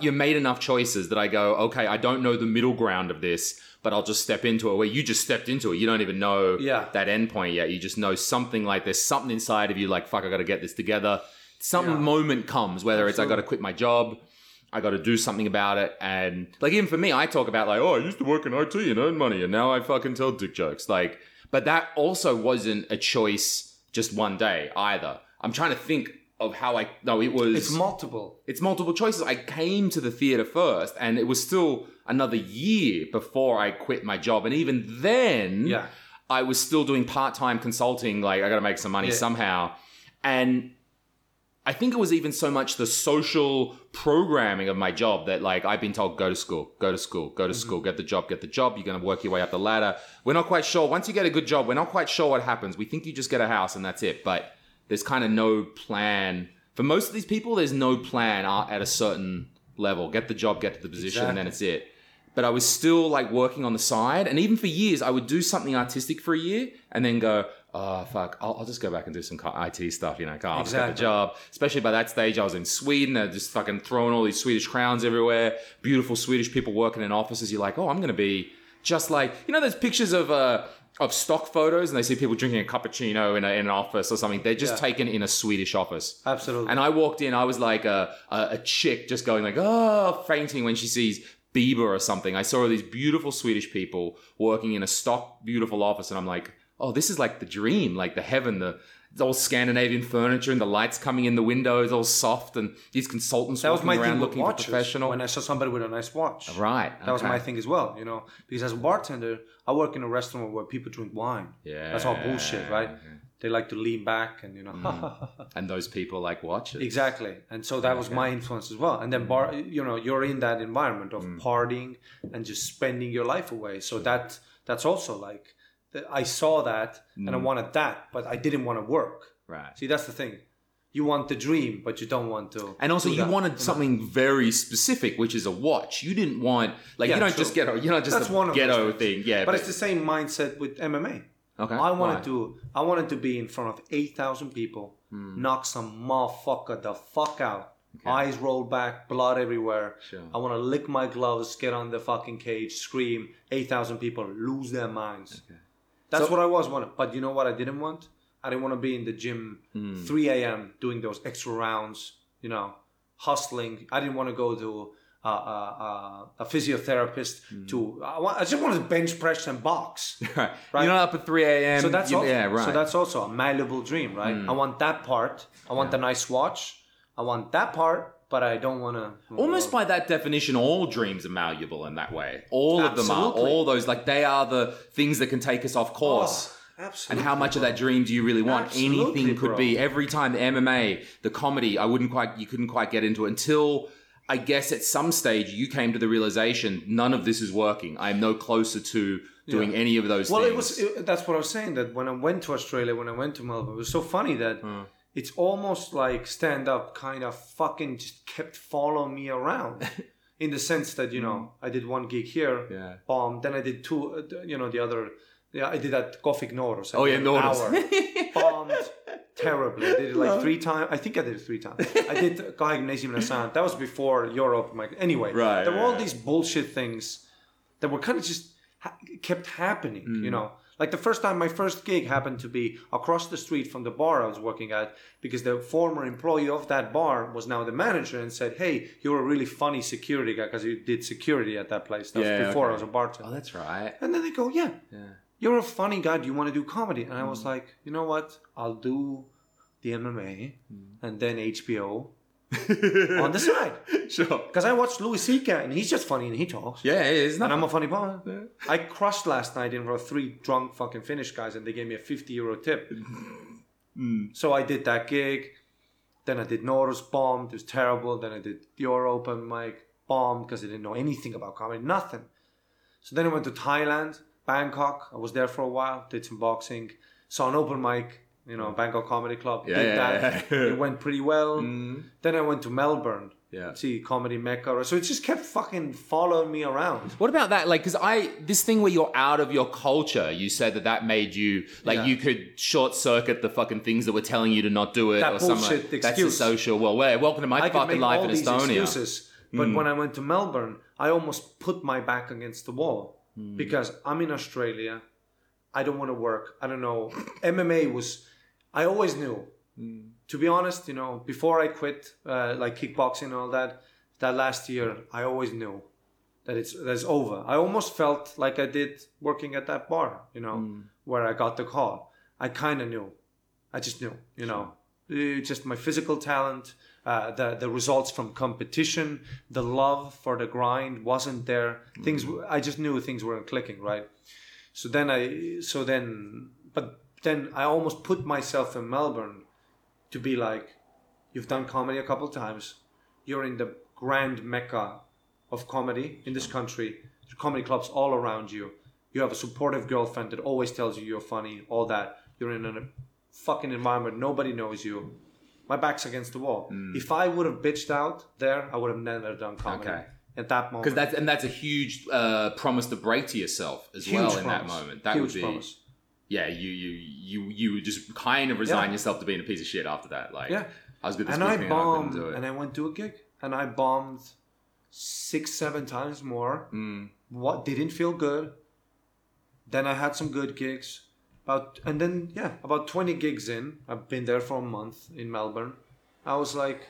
you've made enough choices that I go, okay, I don't know the middle ground of this, but I'll just step into it where you just stepped into it. You don't even know that end point yet. You just know something like there's something inside of you like, fuck, I got to get this together. Some moment comes, whether it's I got to quit my job, I got to do something about it. And like even for me, I talk about like, oh, I used to work in IT and earn money and now I fucking tell dick jokes. Like, but that also wasn't a choice just one day either. I'm trying to think. Of how I... No, it was... It's multiple choices. I came to the theatre first and it was still another year before I quit my job. And even then, I was still doing part-time consulting. Like, I got to make some money somehow. And I think it was even so much the social programming of my job that like I've been told, go to school, get the job. You're going to work your way up the ladder. We're not quite sure. Once you get a good job, we're not quite sure what happens. We think you just get a house and that's it. But... There's kind of no plan. For most of these people, there's no plan at a certain level. Get the job, get to the position, and then it's it. But I was still like working on the side. And even for years, I would do something artistic for a year and then go, oh, fuck, I'll just go back and do some IT stuff. You know, I'll just get the job. Especially by that stage, I was in Sweden. I just fucking throwing all these Swedish crowns everywhere. Beautiful Swedish people working in offices. You're like, oh, I'm going to be just like... You know, there's pictures of stock photos and they see people drinking a cappuccino in an office or something. They're just taken in a Swedish office. Absolutely. And I walked in, I was like a chick just going like, oh, fainting when she sees Bieber or something. I saw all these beautiful Swedish people working in a stock, beautiful office. And I'm like, oh, this is like the dream, like the heaven, the all Scandinavian furniture and the lights coming in the windows, all soft. And these consultants walking around looking for professional. When I saw somebody with a nice watch. Right. Okay. That was my thing as well, you know, because as a bartender, I work in a restaurant where people drink wine. Yeah. That's all bullshit, right? Okay. They like to lean back and, you know. And those people like watches. Exactly. And so that was my influence as well. And then, you know, you're in that environment of partying and just spending your life away. So that's also like, I saw that and I wanted that, but I didn't want to work. Right. See, that's the thing. You want the dream, but you don't want to. And also, you wanted something very specific, which is a watch. You didn't want like you don't just ghetto. You're not just that's a ghetto thing. Yeah, but it's the same mindset with MMA. Okay. I wanted to be in front of 8,000 people, knock some motherfucker the fuck out. Okay. Eyes rolled back, blood everywhere. Sure. I want to lick my gloves, get on the fucking cage, scream. 8,000 people lose their minds. Okay. That's what I wanted. But you know what I didn't want? I didn't want to be in the gym 3 a.m. doing those extra rounds, you know, hustling. I didn't want to go to a physiotherapist. I just wanted to bench press and box. Right. You're not up at 3 a.m. So that's also a malleable dream, right? I want that part. I want the nice watch. I want that part. But I don't want to... Almost by that definition, all dreams are malleable in that way. All of them are. All those, like, they are the things that can take us off course. Oh, absolutely. And how much of that dream do you really want? Absolutely, anything could be. Every time the MMA, the comedy, you couldn't quite get into it until, I guess, at some stage, you came to the realization, none of this is working. I am no closer to doing any of those things. Well, that's what I was saying, that when I went to Australia, when I went to Melbourne, it was so funny that... It's almost like stand-up kind of fucking just kept following me around in the sense that, you know, I did one gig here, bombed, then I did two, you know, the other, I did that Coffee Ignoros. Oh, yeah, Ignoros. Bombed terribly. I did it like 3 times. I think I did it 3 times. I did Gabriel Iglesias. That was before Europe. Anyway, there were all these bullshit things that were kind of just kept happening, you know. Like the first time, my first gig happened to be across the street from the bar I was working at because the former employee of that bar was now the manager and said, hey, you're a really funny security guy because you did security at that place. That was before I was a bartender. Oh, that's right. And then they go, yeah. you're a funny guy. Do you want to do comedy? And I was like, you know what? I'll do the MMA and then HBO on the side. Sure. Because I watched Louis C.K. and he's just funny and he talks. Yeah, it's not. And I'm a funny boy. Yeah. I crushed last night in front of 3 drunk fucking Finnish guys and they gave me a 50 euro tip. So I did that gig. Then I did Norris, bombed. It was terrible. Then I did your open mic, bombed because I didn't know anything about comedy. Nothing. So then I went to Thailand. Bangkok, I was there for a while, did some boxing, saw an open mic, you know, Bangkok Comedy Club, did that. It went pretty well. Then I went to Melbourne, see Comedy Mecca. So it just kept fucking following me around. What about that? Like, because this thing where you're out of your culture, you said that made you, like, you could short circuit the fucking things that were telling you to not do it. That or bullshit something. Excuse. That's the social world. Welcome to my fucking life in Estonia. Excuses, but when I went to Melbourne, I almost put my back against the wall. Because I'm in Australia, I don't want to work, I don't know. MMA was, I always knew. To be honest, you know, before I quit, like kickboxing and all that last year, I always knew that that's over. I almost felt like I did working at that bar, you know, where I got the call. I kind of knew. I just knew, you know. Just my physical talent, the results from competition, the love for the grind wasn't there. Things I just knew things weren't clicking, right? So then I almost put myself in Melbourne to be like, you've done comedy a couple times, you're in the grand mecca of comedy in this country, there's comedy clubs all around you, you have a supportive girlfriend that always tells you you're funny, all that, you're in a fucking environment, nobody knows you. My back's against the wall. If I would have bitched out there, I would have never done comedy at that moment. Because that's a huge promise to break to yourself as huge well in promise. That moment. That huge would be, promise. Yeah, you just kind of resign yourself to being a piece of shit after that. Like, I was with this and I couldn't do it. And I went to a gig and I bombed 6-7 times more. What didn't feel good. Then I had some good gigs. About 20 gigs in, I've been there for a month in Melbourne. I was like,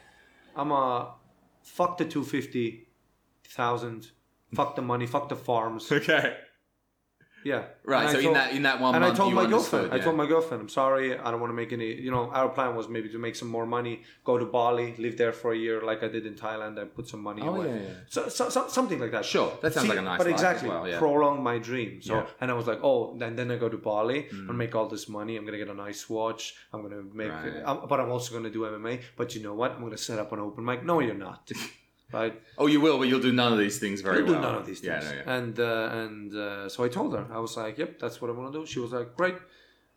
fuck the 250,000, fuck the money, fuck the farms. Okay. Yeah. Right. And so in that 1 month, and I told my girlfriend. Yeah. I told my girlfriend, I'm sorry, I don't want to make any. You know, our plan was maybe to make some more money, go to Bali, live there for a year, like I did in Thailand, and put some money away. Yeah. So something like that. Sure, that sounds like a nice. But life exactly, as well, prolong my dream. So, and I was like, then I go to Bali and make all this money. I'm gonna get a nice watch. I'm gonna make, but I'm also gonna do MMA. But you know what? I'm gonna set up an open mic. No, you're not. Right. Oh, you will, but you'll do none of these things very well. You'll do none of these things. Yeah, no, yeah. And so I told her, I was like, yep, that's what I want to do. She was like, great.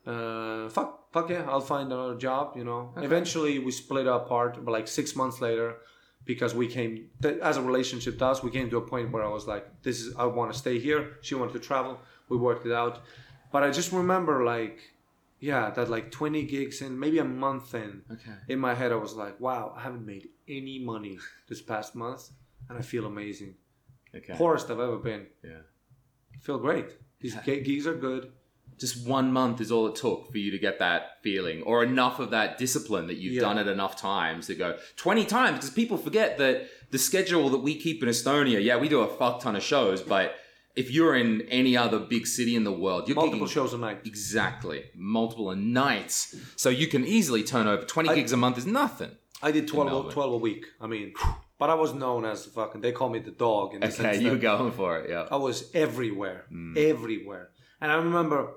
Fuck yeah, I'll find another job, you know. Okay. Eventually, we split apart, but like 6 months later, because we came, as a relationship does, we came to a point where I was like, I want to stay here. She wanted to travel. We worked it out. But I just remember that like 20 gigs in, maybe a month in. Okay. In my head, I was like, wow, I haven't made any money this past month, and I feel amazing. Okay. Poorest I've ever been. Yeah. I feel great. These gigs are good. Just 1 month is all it took for you to get that feeling, or enough of that discipline that you've done it enough times to go 20 times, because people forget that the schedule that we keep in Estonia, we do a fuck ton of shows, but if you're in any other big city in the world, you're multiple shows a night. Exactly. Multiple a nights. So you can easily turn over 20 gigs a month is nothing. I did 12 a week. I mean, but I was known as fucking, they call me the dog. In the sense you were going for it, yeah. I was everywhere. Everywhere. And I remember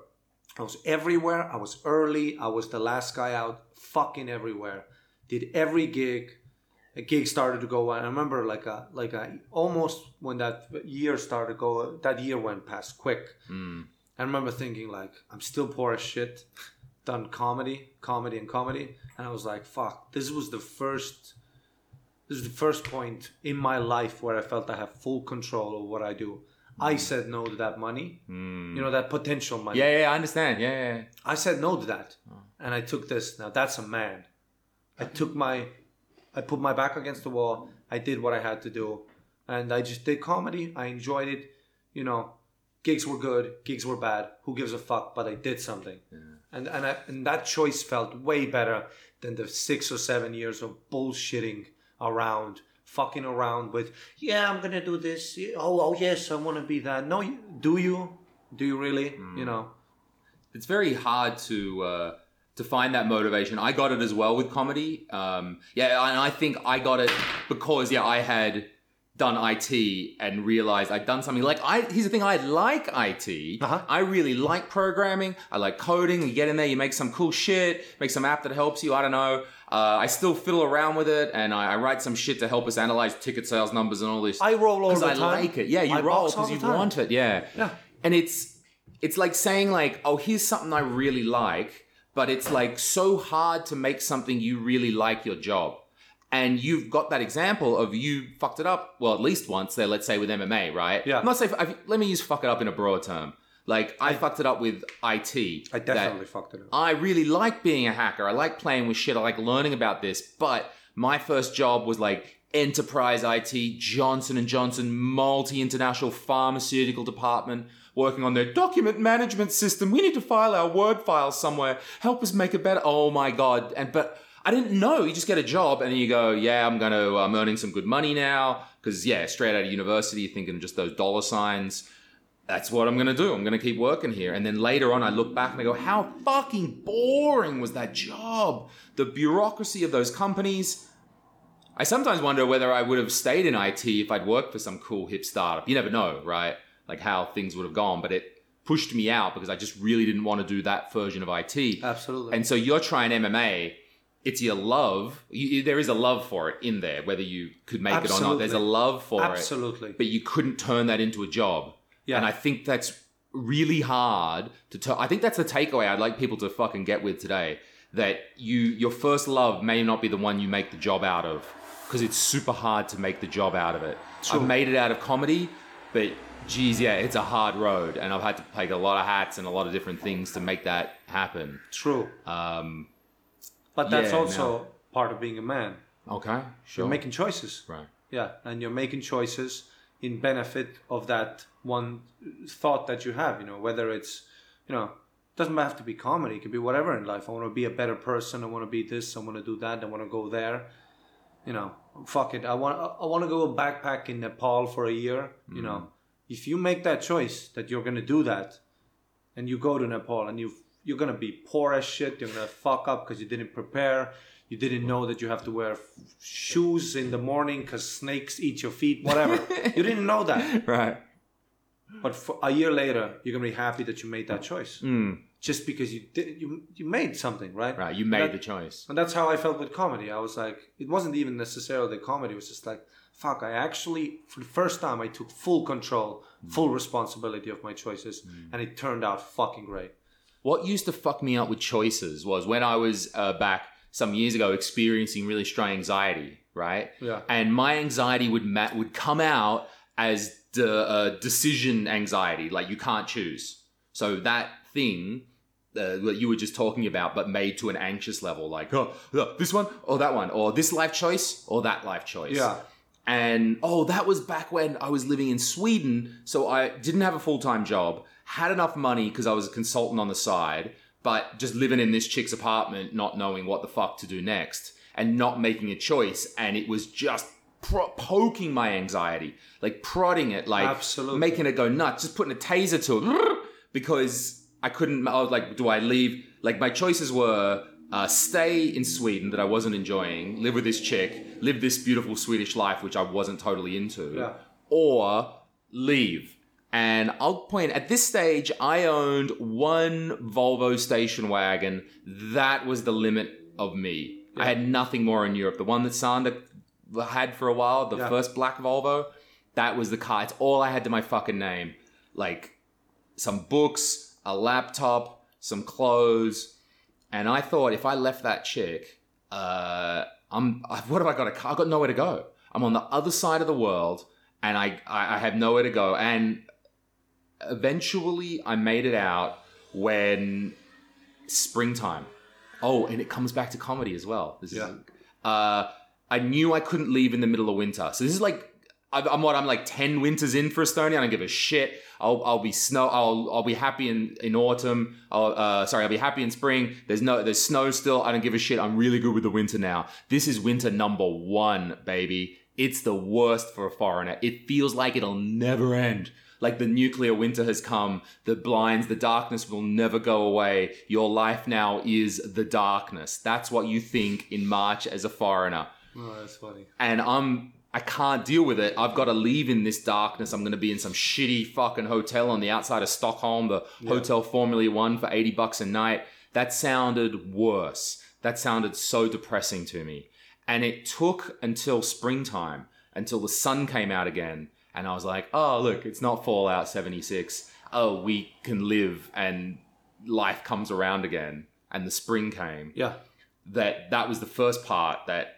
I was everywhere. I was early. I was the last guy out, fucking everywhere. Did every gig. A gig started to go, and I remember almost when that year went past quick. I remember thinking I'm still poor as shit, done comedy, and I was like, fuck, this was the first point in my life where I felt I have full control over what I do. I said no to that money, you know, that potential money. I understand. I said no to that, and I took this. Now that's a man. I put my back against the wall. I did what I had to do. And I just did comedy. I enjoyed it. You know, gigs were good. Gigs were bad. Who gives a fuck? But I did something. Yeah. And that choice felt way better than the 6 or 7 years of bullshitting around. Fucking around with, I'm going to do this. Oh, yes, I want to be that. No, do you? Do you really? You know, it's very hard to find that motivation. I got it as well with comedy. And I think I got it because I had done IT and realized I'd done something like here's the thing, I like IT. Uh-huh. I really like programming. I like coding. You get in there, you make some cool shit, make some app that helps you. I don't know. I still fiddle around with it, and I write some shit to help us analyze ticket sales numbers and all this. I roll all the time. Because I like it. Yeah, you roll because you want it. Yeah. And it's like saying like, oh, here's something I really like, but it's like so hard to make something you really like your job. And you've got that example of you fucked it up, well, at least once there, let's say with MMA, right? Yeah. I'm not saying, let me use fuck it up in a broader term. Like, I fucked it up with IT. I definitely fucked it up. I really like being a hacker. I like playing with shit. I like learning about this. But my first job was like enterprise IT, Johnson and Johnson, multi-international pharmaceutical department, working on their document management system. We need to file our Word files somewhere. Help us make it better. Oh my God. But I didn't know. You just get a job and you go, I'm earning some good money now. Because, straight out of university, you're thinking just those dollar signs. That's what I'm going to do. I'm going to keep working here. And then later on, I look back and I go, how fucking boring was that job? The bureaucracy of those companies. I sometimes wonder whether I would have stayed in IT if I'd worked for some cool hip startup. You never know, right? Like how things would have gone. But it pushed me out because I just really didn't want to do that version of IT. Absolutely. And so you're trying MMA. It's your love. There is a love for it in there, whether you could make Absolutely. It or not. There's a love for Absolutely. It. Absolutely. But you couldn't turn that into a job. Yeah. And I think that's really hard to tell. I think that's the takeaway I'd like people to fucking get with today, that your first love may not be the one you make the job out of, because it's super hard to make the job out of it. Sure. I've made it out of comedy, but geez, it's a hard road. And I've had to take a lot of hats and a lot of different things to make that happen. True. But that's also part of being a man. Okay, sure. You're making choices. Right. Yeah, and you're making choices in benefit of that one thought that you have, whether it's, it doesn't have to be comedy. It can be whatever in life. I want to be a better person. I want to be this. I want to do that. I want to go there. Fuck it. I want to go backpack in Nepal for a year. Mm-hmm. If you make that choice that you're going to do that and you go to Nepal and you're going to be poor as shit. You're going to fuck up because you didn't prepare. You didn't know that you have to wear shoes in the morning because snakes eat your feet, whatever. You didn't know that. Right. But for a year later, you're going to be happy that you made that choice. Mm. Just because you made something, right? Right, you made the choice. And that's how I felt with comedy. I was like, it wasn't even necessarily the comedy. It was just like, fuck, I actually, for the first time, I took full control, full responsibility of my choices. Mm. And it turned out fucking great. What used to fuck me up with choices was when I was back some years ago experiencing really strong anxiety, right? Yeah. And my anxiety would come out as decision anxiety, like you can't choose. So that thing that you were just talking about, but made to an anxious level, like, oh, this one or that one, or this life choice or that life choice. Yeah. And that was back when I was living in Sweden, so I didn't have a full-time job. Had enough money because I was a consultant on the side, but just living in this chick's apartment, not knowing what the fuck to do next and not making a choice. And it was just poking my anxiety, like prodding it, like Absolutely. Making it go nuts, just putting a taser to it because I was like, do I leave? Like my choices were stay in Sweden that I wasn't enjoying, live with this chick, live this beautiful Swedish life, which I wasn't totally into, or leave. And I'll point, at this stage, I owned one Volvo station wagon. That was the limit of me. Yeah. I had nothing more in Europe. The one that Sander had for a while, the first black Volvo, that was the car. It's all I had to my fucking name. Like, some books, a laptop, some clothes. And I thought, if I left that chick, what have I got? I've got nowhere to go. I'm on the other side of the world, and I have nowhere to go. And eventually I made it out when springtime. Oh, and it comes back to comedy as well. This is I knew I couldn't leave in the middle of winter. So this is like I'm like 10 winters in for Estonia. I don't give a shit. I'll be snow. I'll be happy in autumn. I'll be happy in spring. There's snow still. I don't give a shit. I'm really good with the winter now. This is winter number 1, baby. It's the worst for a foreigner. It feels like it'll never end. Like the nuclear winter has come, the blinds, the darkness will never go away. Your life now is the darkness. That's what you think in March as a foreigner. Oh, that's funny. And I can't deal with it. I've got to leave in this darkness. I'm going to be in some shitty fucking hotel on the outside of Stockholm, the Hotel Formula One for $80 a night. That sounded worse. That sounded so depressing to me. And it took until springtime, until the sun came out again. And I was like, oh, look, it's not Fallout 76. Oh, we can live and life comes around again. And the spring came. Yeah. That was the first part that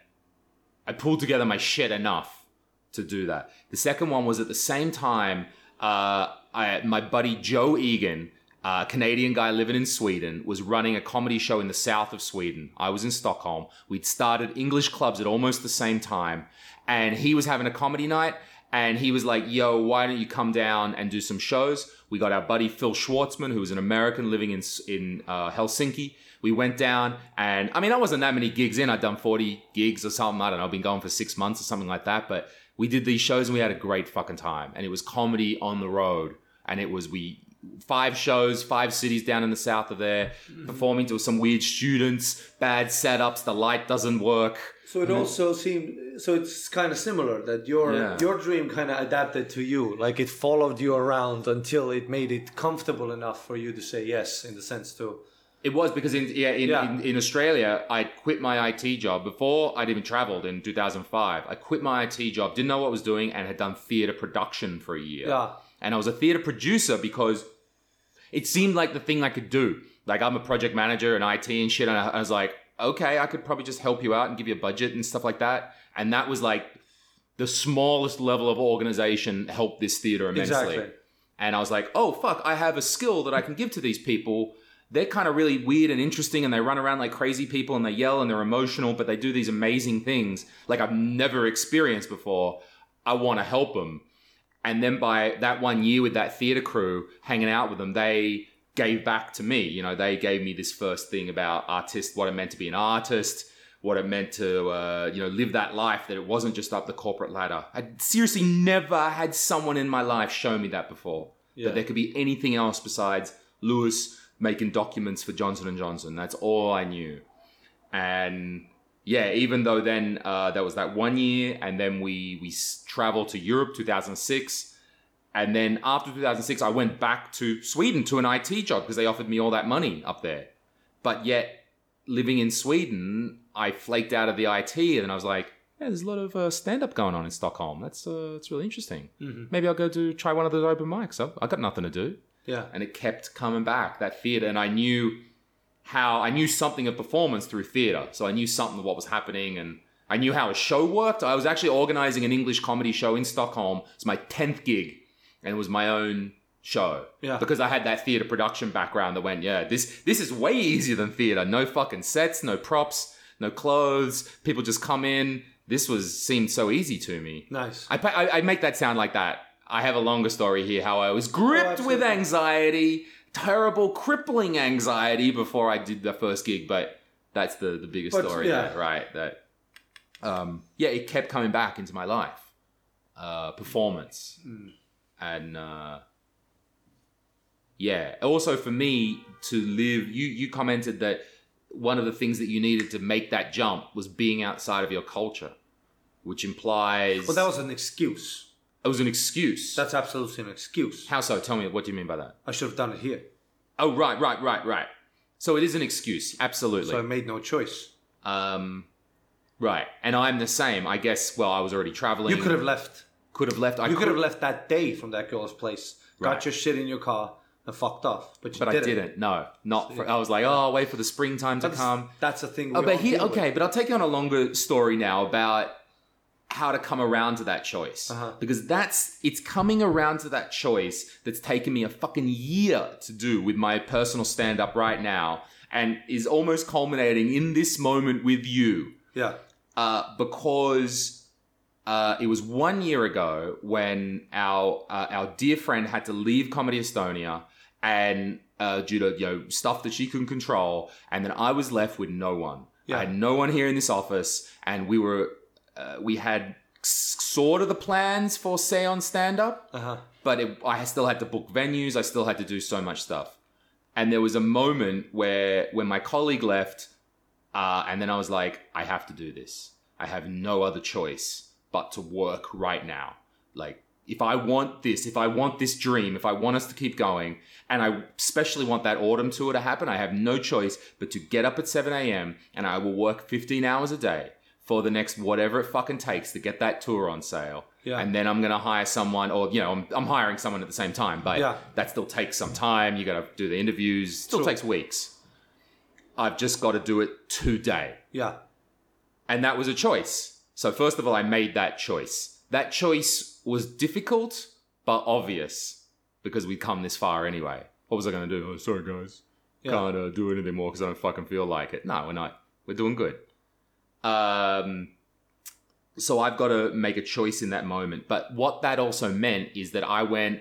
I pulled together my shit enough to do that. The second one was at the same time, my buddy Joe Egan, a Canadian guy living in Sweden, was running a comedy show in the south of Sweden. I was in Stockholm. We'd started English clubs at almost the same time. And he was having a comedy night. And he was like, yo, why don't you come down and do some shows? We got our buddy Phil Schwartzman, who was an American living in Helsinki. We went down and, I mean, I wasn't that many gigs in. I'd done 40 gigs or something. I don't know. I've been going for 6 months or something like that. But we did these shows and we had a great fucking time. And it was comedy on the road. And it was 5 shows, 5 cities down in the south of there, performing to some weird students, bad setups, the light doesn't work. So it also seemed, so it's kind of similar that your dream kind of adapted to you. Like it followed you around until it made it comfortable enough for you to say yes, in the sense to... It was because in Australia, I quit my IT job before I'd even traveled in 2005. I quit my IT job, didn't know what I was doing, and had done theatre production for a year. Yeah. And I was a theatre producer because it seemed like the thing I could do. Like I'm a project manager and IT and shit. And I was like, okay, I could probably just help you out and give you a budget and stuff like that. And that was like the smallest level of organization helped this theater immensely. Exactly. And I was like, oh, fuck, I have a skill that I can give to these people. They're kind of really weird and interesting and they run around like crazy people and they yell and they're emotional, but they do these amazing things like I've never experienced before. I want to help them. And then by that 1 year with that theater crew, hanging out with them, they gave back to me. You know, they gave me this first thing about artists, what it meant to be an artist, what it meant to, live that life, that it wasn't just up the corporate ladder. I seriously never had someone in my life show me that before, that there could be anything else besides Lewis making documents for Johnson and Johnson. That's all I knew. And even though then that was that 1 year, and then we traveled to Europe, 2006. And then after 2006, I went back to Sweden to an IT job because they offered me all that money up there. But yet, living in Sweden, I flaked out of the IT, and I was like, yeah, there's a lot of stand-up going on in Stockholm. That's really interesting. Mm-hmm. Maybe I'll go try one of those open mics. I've got nothing to do. Yeah. And it kept coming back, that theatre, and I knew something of performance through theatre. So I knew something of what was happening and I knew how a show worked. I was actually organizing an English comedy show in Stockholm. It's my 10th gig and it was my own show. Yeah. Because I had that theatre production background that went, this is way easier than theatre. No fucking sets, no props, no clothes. People just come in. This seemed so easy to me. Nice. I make that sound like that. I have a longer story here how I was gripped with anxiety. Terrible, crippling anxiety before I did the first gig, but that's the biggest story, right? That, it kept coming back into my life, performance, and Also for me to live, you commented that one of the things that you needed to make that jump was being outside of your culture, which implies. Well, that was an excuse. It was an excuse. That's absolutely an excuse. How so? Tell me, what do you mean by that? I should have done it here. Oh, right. So it is an excuse, absolutely. So I made no choice. Right. And I'm the same. I guess, well, I was already traveling. You could have left. You could have left that day from that girl's place. Right. Got your shit in your car and fucked off. But I didn't. No, not. I was like, I'll wait for the springtime to come. That's the thing. But I'll take you on a longer story now about how to come around to that choice. Uh-huh. Because it's coming around to that choice that's taken me a fucking year to do with my personal stand-up right now and is almost culminating in this moment with you. Yeah. Because it was 1 year ago when our dear friend had to leave Comedy Estonia and due to stuff that she couldn't control, and then I was left with no one. Yeah. I had no one here in this office, and we had sort of the plans for Say on stand-up, but I still had to book venues. I still had to do so much stuff. And there was a moment where when my colleague left, and then I was like, I have to do this. I have no other choice but to work right now. Like, if I want this, if I want this dream, if I want us to keep going, and I especially want that autumn tour to happen, I have no choice but to get up at 7 a.m. and I will work 15 hours a day for the next whatever it fucking takes to get that tour on sale. Yeah. And then I'm going to hire someone, or, you know, I'm hiring someone at the same time, but that still takes some time. You got to do the interviews. Still takes weeks. I've just got to do it today. Yeah. And that was a choice. So first of all, I made that choice. That choice was difficult, but obvious, because we'd come this far anyway. What was I going to do? Oh, sorry, guys. Can't do anything more because I don't fucking feel like it. No, we're not. We're doing good. So I've got to make a choice in that moment. But what that also meant is that I went,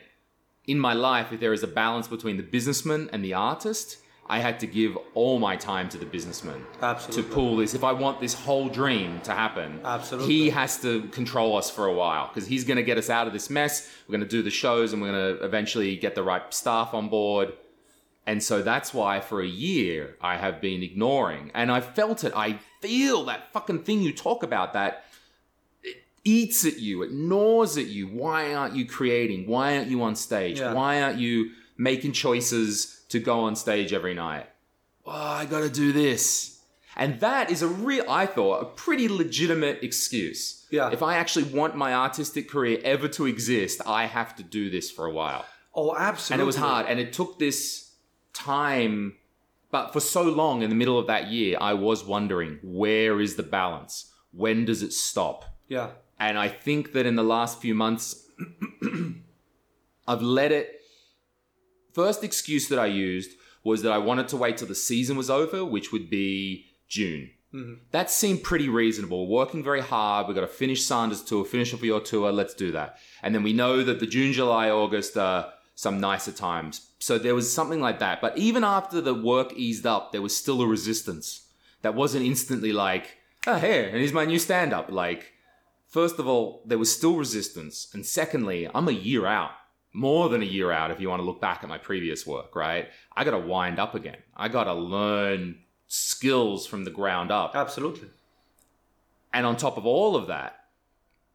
in my life, if there is a balance between the businessman and the artist, I had to give all my time to the businessman. Absolutely. To pull this. If I want this whole dream to happen, absolutely, he has to control us for a while, because he's going to get us out of this mess. We're going to do the shows and we're going to eventually get the right staff on board. And so that's why for a year I have been ignoring. And I felt it. I feel that fucking thing you talk about, that it eats at you. It gnaws at you. Why aren't you creating? Why aren't you on stage? Yeah. Why aren't you making choices to go on stage every night? Oh, I got to do this. And that is I thought, a pretty legitimate excuse. Yeah. If I actually want my artistic career ever to exist, I have to do this for a while. Oh, absolutely. And it was hard. And it took this time. But for so long in the middle of that year, I was wondering, where is the balance? When does it stop? Yeah. And I think that in the last few months, I've let it. First excuse that I used was that I wanted to wait till the season was over, which would be June. Mm-hmm. That seemed pretty reasonable. We're working very hard. We've got to finish Sander's tour, finish up your tour. Let's do that. And then we know that the June, July, August are some nicer times. So there was something like that. But even after the work eased up, there was still a resistance. That wasn't instantly like, oh, here, and here's my new stand-up. Like, first of all, there was still resistance. And secondly, I'm a year out. More than a year out if you want to look back at my previous work, right? I got to wind up again. I got to learn skills from the ground up. Absolutely. And on top of all of that,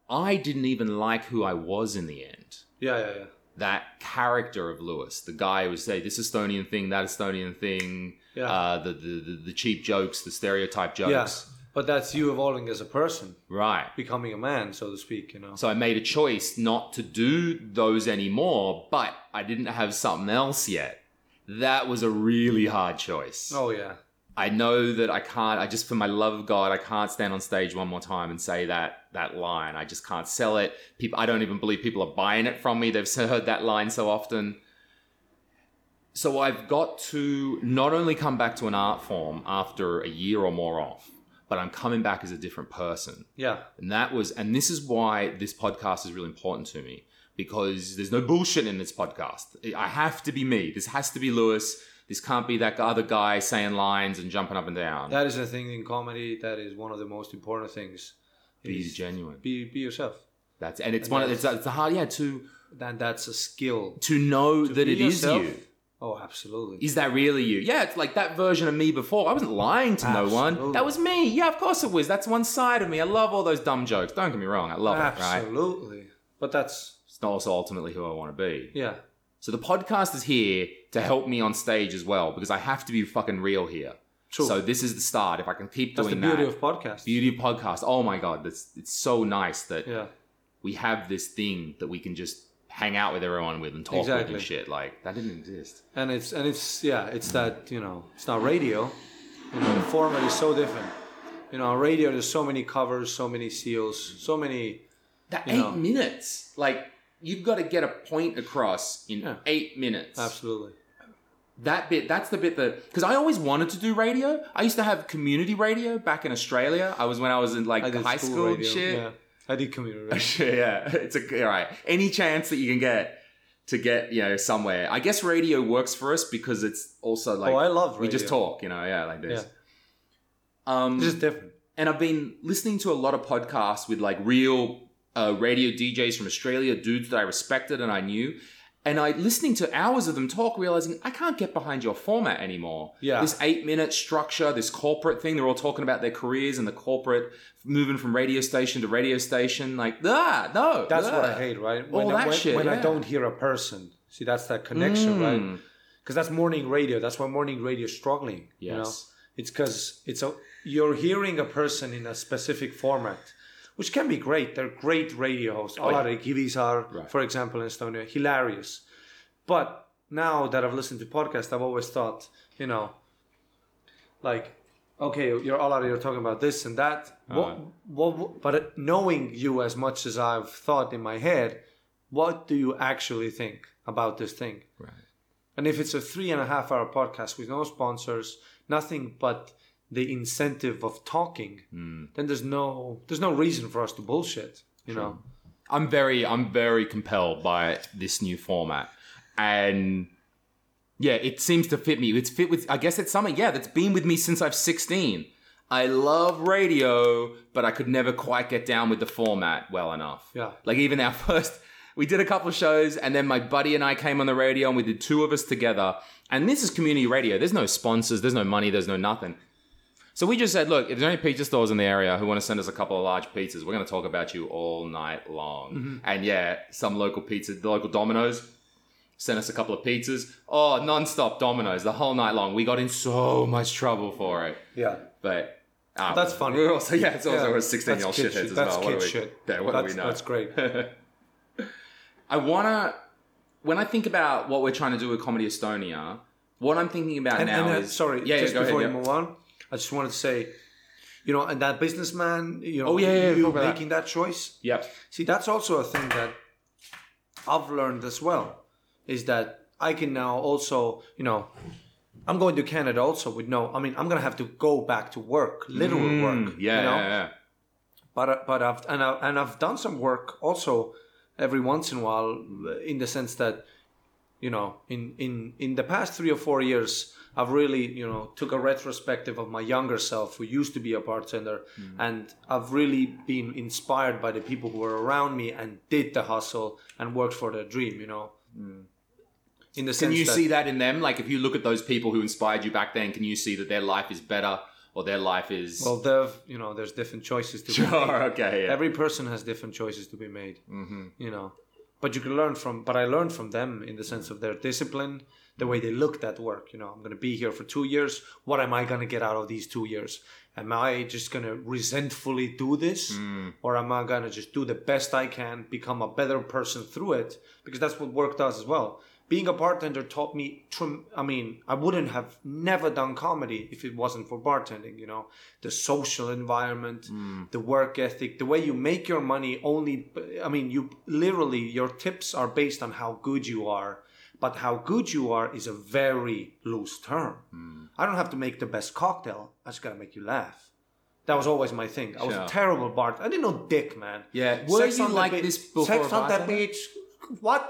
I didn't even like who I was in the end. Yeah. That character of Lewis, the guy who would say this Estonian thing, that Estonian thing, the cheap jokes, the stereotype jokes. Yeah. But that's you evolving as a person. Right. Becoming a man, so to speak, you know. So I made a choice not to do those anymore, but I didn't have something else yet. That was a really hard choice. Oh, yeah. I know that I just, for my love of God, I can't stand on stage one more time and say that line. I just can't sell it. People, I don't even believe people are buying it from me. They've heard that line so often. So I've got to not only come back to an art form after a year or more off, but I'm coming back as a different person. Yeah. And this is why this podcast is really important to me, because there's no bullshit in this podcast. I have to be me. This has to be Lewis. This can't be that other guy saying lines and jumping up and down. That is a thing in comedy. That is one of the most important things. Be genuine. Be yourself. That's a skill. To know that it is you. Oh, absolutely. Is that really you? Yeah, it's like that version of me before. I wasn't lying to no one. That was me. Yeah, of course it was. That's one side of me. I love all those dumb jokes. Don't get me wrong. I love it, right? Absolutely. But it's not also ultimately who I want to be. Yeah. So the podcast is here to help me on stage as well, because I have to be fucking real here. True. So this is the start. If I can keep doing that. That's the beauty of podcasts. Oh, my God. It's so nice that we have this thing that we can just hang out with everyone with and talk with and shit. Like, that didn't exist. And it's that, you know, it's not radio. You know, the format is so different. You know, on radio there's so many covers, so many seals, so many... That 8 minutes. Like, you've got to get a point across in 8 minutes. Absolutely. That's the bit that... Because I always wanted to do radio. I used to have community radio back in Australia. When I was in, like, high school and shit. Yeah. I did community radio. It's all right. Any chance that you can get to get, you know, somewhere. I guess radio works for us because it's also like... Oh, I love radio. We just talk, you know, like this. Yeah. This is different. And I've been listening to a lot of podcasts with like real radio DJs from Australia, dudes that I respected and I knew. And I, listening to hours of them talk, realizing I can't get behind your format anymore. Yeah. This 8-minute structure, this corporate thing. They're all talking about their careers and the corporate, moving from radio station to radio station. Like, no. That's what I hate, right? When I don't hear a person. See, that's that connection, right? Because that's morning radio. That's why morning radio is struggling. Yes. You know? It's because you're hearing a person in a specific format. Which can be great. They're great radio hosts. Ari, Kivis are, for example, in Estonia, hilarious. But now that I've listened to podcasts, I've always thought, okay, you're Ari, you're talking about this and that. But knowing you as much as I've thought in my head, what do you actually think about this thing? Right. And if it's a 3.5-hour podcast with no sponsors, nothing but the incentive of talking, then there's no reason for us to bullshit, you know. I'm very compelled by this new format, and yeah, it seems to fit me. It's fit with, I guess, it's something that's been with me since I was 16. I love radio, but I could never quite get down with the format well enough. Yeah, like even our first. We did a couple of shows, and then my buddy and I came on the radio, and we did two of us together. And this is community radio. There's no sponsors. There's no money. There's no nothing. So we just said, look, if there's any pizza stores in the area who want to send us a couple of large pizzas, we're going to talk about you all night long. Mm-hmm. And some local pizza, the local Domino's, sent us a couple of pizzas. Oh, nonstop Domino's the whole night long. We got in so much trouble for it. Yeah. But... that's funny. We're also, we're 16-year-old shitheads as well. That's kid shit. Yeah, what do we know? That's great. When I think about what we're trying to do with Comedy Estonia, what I'm thinking about now is... Sorry, just before you move on, I just wanted to say, and that businessman, you making that choice. Yep. See, that's also a thing that I've learned as well, is that I can now also, I'm going to Canada also I'm going to have to go back to work, literal work. Yeah, yeah. But I've done some work also... every once in a while, in the sense that, in the past 3 or 4 years, I've really, took a retrospective of my younger self who used to be a bartender. Mm-hmm. And I've really been inspired by the people who were around me and did the hustle and worked for their dream, In the sense that... Can you see that in them? Like, if you look at those people who inspired you back then, can you see that their life is better or their life is... Well, there's different choices to be made. Sure, okay, yeah. Every person has different choices to be made, But you can learn from... But I learned from them in the sense of their discipline, the way they looked at work, I'm going to be here for 2 years. What am I going to get out of these 2 years? Am I just going to resentfully do this? Or am I going to just do the best I can, become a better person through it? Because that's what work does as well. Being a bartender taught me, I wouldn't have never done comedy if it wasn't for bartending, the social environment, the work ethic, the way you make your money your tips are based on how good you are, but how good you are is a very loose term. I don't have to make the best cocktail. I just got to make you laugh. That was always my thing. I was a terrible bartender. I didn't know dick, man. Yeah. Were you like this before? Sex on the beach. What?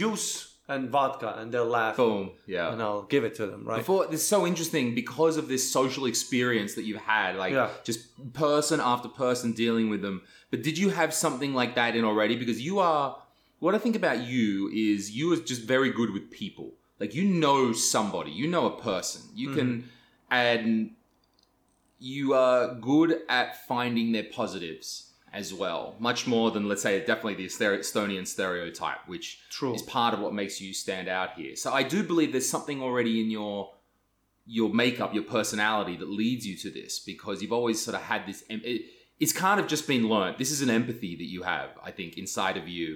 Juice. And vodka, and they'll laugh. Boom, yeah. And I'll give it to them, right? It's so interesting because of this social experience that you've had, just person after person dealing with them. But did you have something like that in already? Because what I think about you are just very good with people. Like, you know somebody, you know a person. You can, and you are good at finding their positives as well, much more than, let's say, definitely the Estonian stereotype, which is part of what makes you stand out here. So I do believe there's something already in your makeup, your personality that leads you to this, because you've always sort of had this... It's kind of just been learned. This is an empathy that you have, I think, inside of you.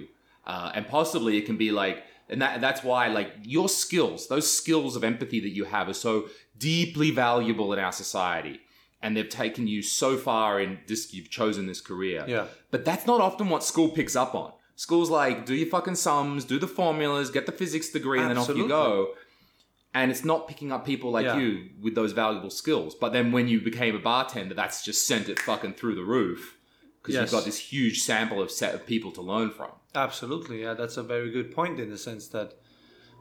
And possibly it can be like... And that's why, your skills, those skills of empathy that you have are so deeply valuable in our society. And they've taken you so far in this, you've chosen this career. Yeah. But that's not often what school picks up on. School's like, do your fucking sums, do the formulas, get the physics degree, and then off you go. And it's not picking up people like you with those valuable skills. But then when you became a bartender, that's just sent it fucking through the roof. Because you've got this huge sample of set of people to learn from. Absolutely. Yeah, that's a very good point in the sense that...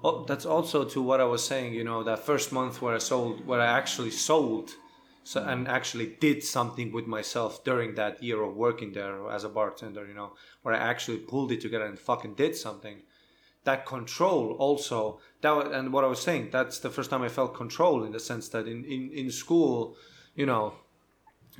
Oh, that's also to what I was saying, that first month where I actually sold... So, and actually did something with myself during that year of working there as a bartender, you know, where I actually pulled it together and fucking did something. That control also, that, and what I was saying, that's the first time I felt control in the sense that in school, you know,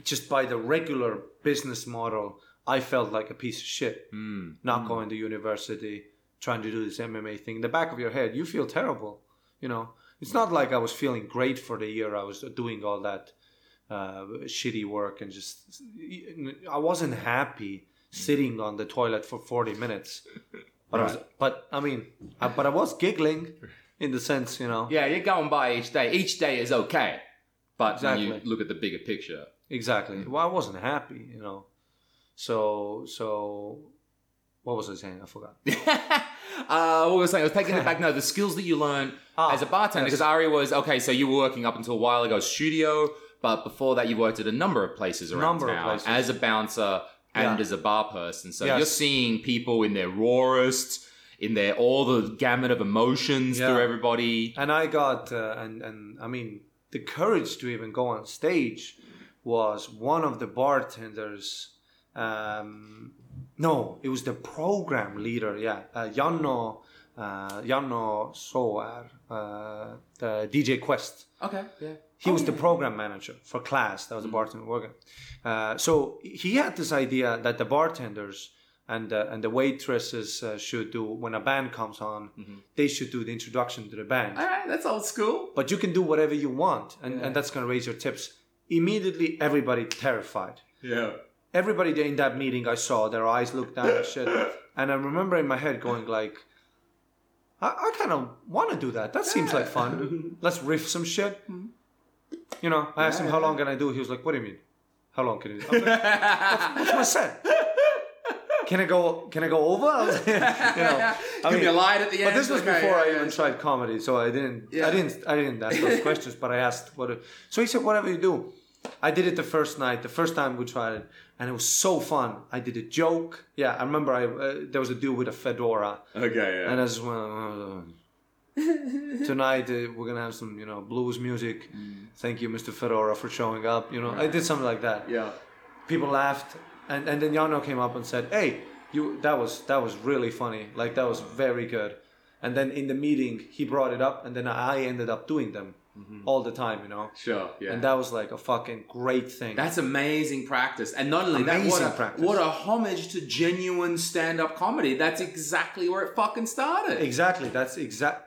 just by the regular business model, I felt like a piece of shit. Not going to university, trying to do this MMA thing. In the back of your head, you feel terrible, you know. It's not like I was feeling great for the year I was doing all that shitty work, and just I wasn't happy sitting on the toilet for 40 minutes. But, right. I was giggling in the sense, you know. Yeah, you're going by each day. Each day is okay. But when you look at the bigger picture. Exactly. Mm. Well, I wasn't happy, you know. So what was I saying? I forgot. What was I saying? I was taking it back. No, the skills that you learn as a bartender. Because Ari was, okay, so you were working up until a while ago, studio. But before that, you worked at a number of places around town. As a bouncer. And as a bar person. So you're seeing people in their rawest, in their all the gamut of emotions through everybody. And I got, the courage to even go on stage was one of the bartenders. It was the program leader. Yeah. Janno Soar, the DJ Quest. Okay. Yeah. He was the program manager for class. That was the bartender working. So he had this idea that the bartenders and the waitresses should do, when a band comes on, they should do the introduction to the band. All right, that's old school. But you can do whatever you want, and that's going to raise your tips. Immediately, everybody terrified. Yeah. Everybody in that meeting I saw, their eyes looked down and shit. And I remember in my head going like, I kind of want to do that. That seems like fun. Let's riff some shit. You know, I asked him, how long can I do? He was like, what do you mean? How long can you do? I'm like, what's my set? Can I go over? I was, be a line at the end. But this was before I even tried comedy, so I didn't ask those questions, but I asked what. So he said, whatever you do. I did it the first night, the first time we tried it, and it was so fun. I did a joke. Yeah, I remember there was a dude with a fedora. Okay, yeah. And I just went, tonight we're gonna have some, you know, blues music. Thank you, Mr. Fedora, for showing up. You know, I did something like that. Yeah, people laughed, and then Janno came up and said, "Hey, you, that was really funny. Like that was very good." And then in the meeting, he brought it up, and then I ended up doing them all the time. You know, sure, yeah. And that was like a fucking great thing. That's amazing practice, and not only amazing that, what a homage to genuine stand-up comedy. That's exactly where it fucking started. Exactly.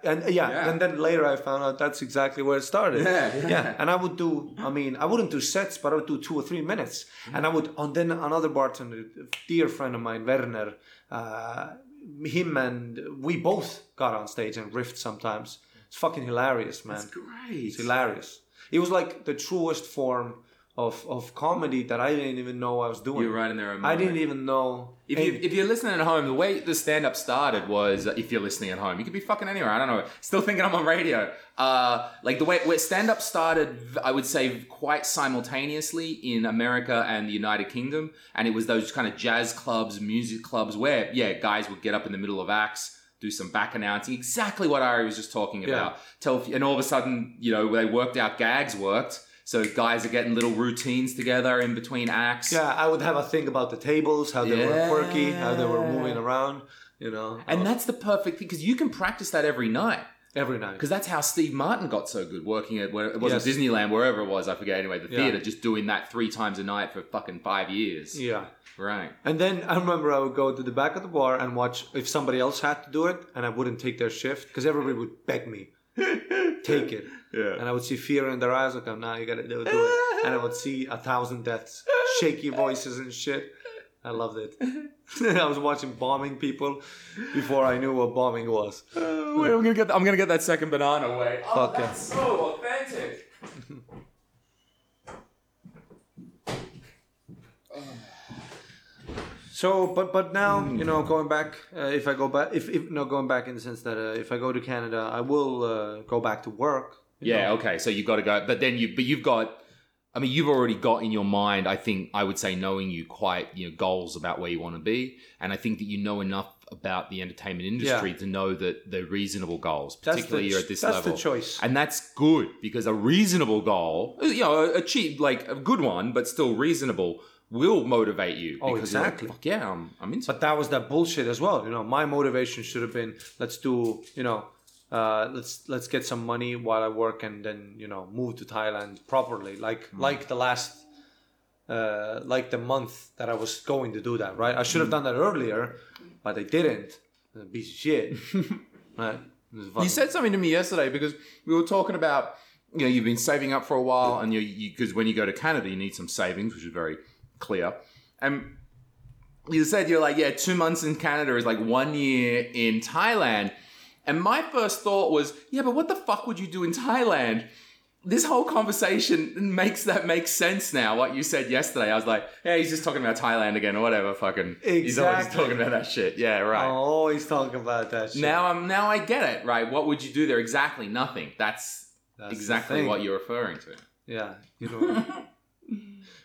And then later I found out that's exactly where it started. Yeah. And I would do. I wouldn't do sets, but I would do 2 or 3 minutes, and I would. And then another bartender, a dear friend of mine, Werner. Him and we both got on stage and riffed sometimes. It's fucking hilarious, man. That's great. It's hilarious. It was like the truest form of comedy that I didn't even know I was doing. You're right in there. I didn't even know. If you're listening at home, the way the stand-up started was, if you're listening at home, you could be fucking anywhere. I don't know. Still thinking I'm on radio. Like the way where stand-up started, I would say quite simultaneously in America and the United Kingdom. And it was those kind of jazz clubs, music clubs where, guys would get up in the middle of acts, do some back announcing, exactly what Ari was just talking about. And all of a sudden, you know, they worked out gags worked. So guys are getting little routines together in between acts. Yeah, I would have a think about the tables, how they were quirky, how they were moving around, you know. And that's the perfect thing, because you can practice that every night. Every night. Because that's how Steve Martin got so good, working at, where it wasn't Disneyland, wherever it was, I forget, anyway, the theater, just doing that 3 times a night for fucking 5 years. Yeah. Right. And then I remember I would go to the back of the bar and watch if somebody else had to do it, and I wouldn't take their shift, because everybody would beg me. Take it. Yeah. And I would see fear in their eyes, like, now you gotta do it. And I would see 1,000 deaths, shaky voices and shit. I loved it. I was watching bombing people before I knew what bombing was. Wait, I'm gonna get that second banana away. Oh, that's so authentic. So, but now, you know, going back, if I go back, if not going back in the sense that if I go to Canada, I will go back to work. Okay. So you've got to go, but then you've already got in your mind, I think, I would say, knowing you quite, you know, goals about where you want to be. And I think that you know enough about the entertainment industry to know that they're reasonable goals, particularly you're at this level. That's the choice. And that's good, because a reasonable goal, you know, achieved, like a good one, but still reasonable, will motivate you. Oh, exactly. Like, fuck yeah, I'm into it. But that was that bullshit as well. You know, my motivation should have been, let's do, you know, let's get some money while I work and then, you know, move to Thailand properly. Like the last, like the month that I was going to do that, right? I should have done that earlier, but I didn't. It was a piece of shit. Right? You said something to me yesterday because we were talking about, you know, you've been saving up for a while and you, because when you go to Canada, you need some savings, which is very clear. And you said you're like, yeah, 2 months in Canada is like 1 year in Thailand. And my first thought was, yeah, but what the fuck would you do in Thailand? This whole conversation makes sense now. What you said yesterday, I was like, yeah, he's just talking about Thailand again or whatever. Fucking, exactly. He's always talking about that shit. Yeah, right. Oh, always talking about that shit. Now I get it. Right? What would you do there? Exactly nothing. That's exactly what you're referring to. Yeah, you know.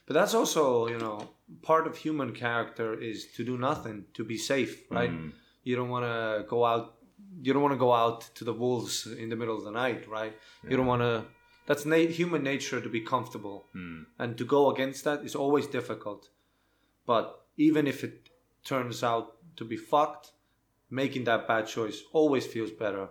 But that's also, you know, part of human character is to do nothing, to be safe, right? Mm. You don't want to go out. You don't want to go out to the wolves in the middle of the night, right? Yeah. You don't want to. That's human nature to be comfortable. Mm. And to go against that is always difficult. But even if it turns out to be fucked, making that bad choice always feels better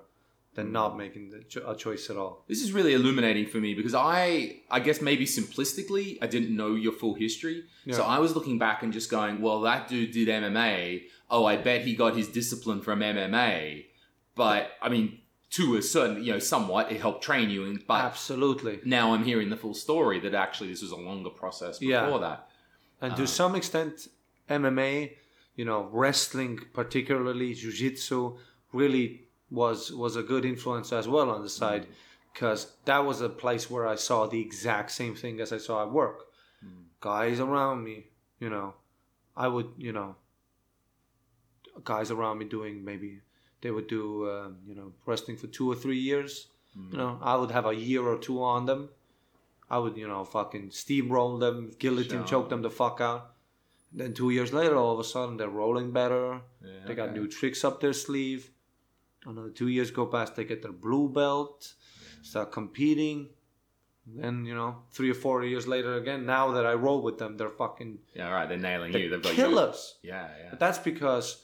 than not making a choice at all. This is really illuminating for me because I guess maybe simplistically, I didn't know your full history. Yeah. So I was looking back and just going, well, that dude did MMA. Oh, I bet he got his discipline from MMA. But, I mean, to a certain, you know, somewhat, it helped train you. But absolutely. Now I'm hearing the full story that actually this was a longer process before that. And to some extent, MMA, you know, wrestling, particularly jiu-jitsu, really was a good influence as well on the side. Because that was a place where I saw the exact same thing as I saw at work. Mm. Guys around me, you know, I would, you know, guys around me doing maybe... They would do, you know, wrestling for 2 or 3 years. Mm. You know, I would have a year or two on them. I would, you know, fucking steamroll them, guillotine, choke them the fuck out. Then 2 years later, all of a sudden, they're rolling better. Yeah, they got new tricks up their sleeve. Another 2 years go past, they get their blue belt, start competing. And, you know, 3 or 4 years later again, now that I roll with them, they're fucking... Yeah, right, they're nailing you. They've got killers. Yeah, yeah. But that's because...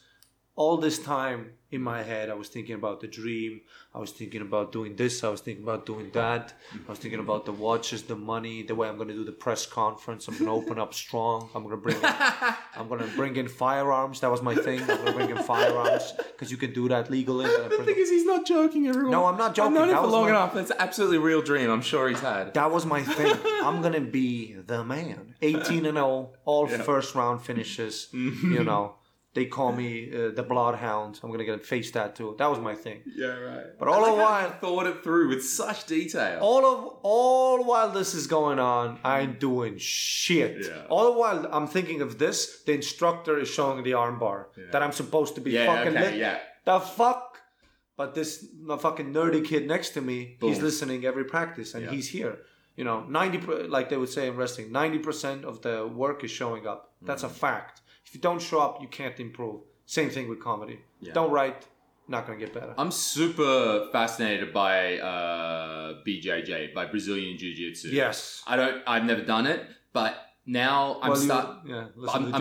All this time in my head, I was thinking about the dream. I was thinking about doing this. I was thinking about doing that. I was thinking about the watches, the money, the way I'm going to do the press conference. I'm going to open up strong. I'm going to bring in firearms. That was my thing. I'm going to bring in firearms because you can do that legally. The thing is, he's not joking, everyone. No, I'm not joking. I've known him for long enough. That's an absolutely real dream. I'm sure he's had. That was my thing. I'm going to be the man. 18-0, all first round finishes, you know. They call me the bloodhound. I'm going to get a face tattoo. That was my thing. Yeah, right. But all the while... I thought it through with such detail. All while this is going on, I ain't doing shit. Yeah. All the while I'm thinking of this, the instructor is showing the armbar that I'm supposed to be fucking... Okay, the fuck? But this fucking nerdy kid next to me, boom, he's listening every practice and he's here. You know, 90%, like they would say in wrestling, 90% of the work is showing up. That's a fact. If you don't show up, you can't improve. Same thing with comedy. Yeah. Don't write, not going to get better. I'm super fascinated by BJJ, by Brazilian Jiu-Jitsu. Yes. I've never done it, but now I'm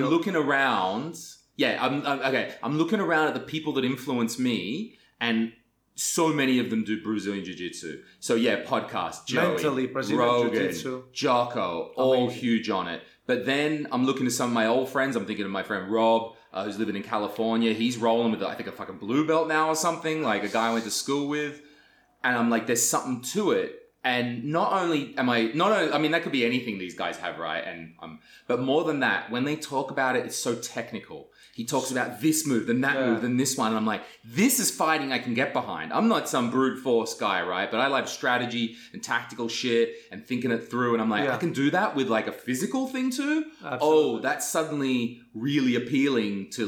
looking around. Yeah, I'm looking around at the people that influence me, and so many of them do Brazilian Jiu-Jitsu. So yeah, podcast, Joey, mentally, Brazilian Rogan, Jiu-Jitsu. Jocko, all huge on it. But then I'm looking to some of my old friends. I'm thinking of my friend Rob, who's living in California. He's rolling with, I think, a fucking blue belt now or something, like a guy I went to school with. And I'm like, there's something to it. And that could be anything these guys have, right? And but more than that, when they talk about it, it's so technical. He talks about this move, then that move, then this one. And I'm like, this is fighting I can get behind. I'm not some brute force guy, right? But I like strategy and tactical shit and thinking it through. And I'm like, I can do that with like a physical thing too? Absolutely. Oh, that's suddenly really appealing to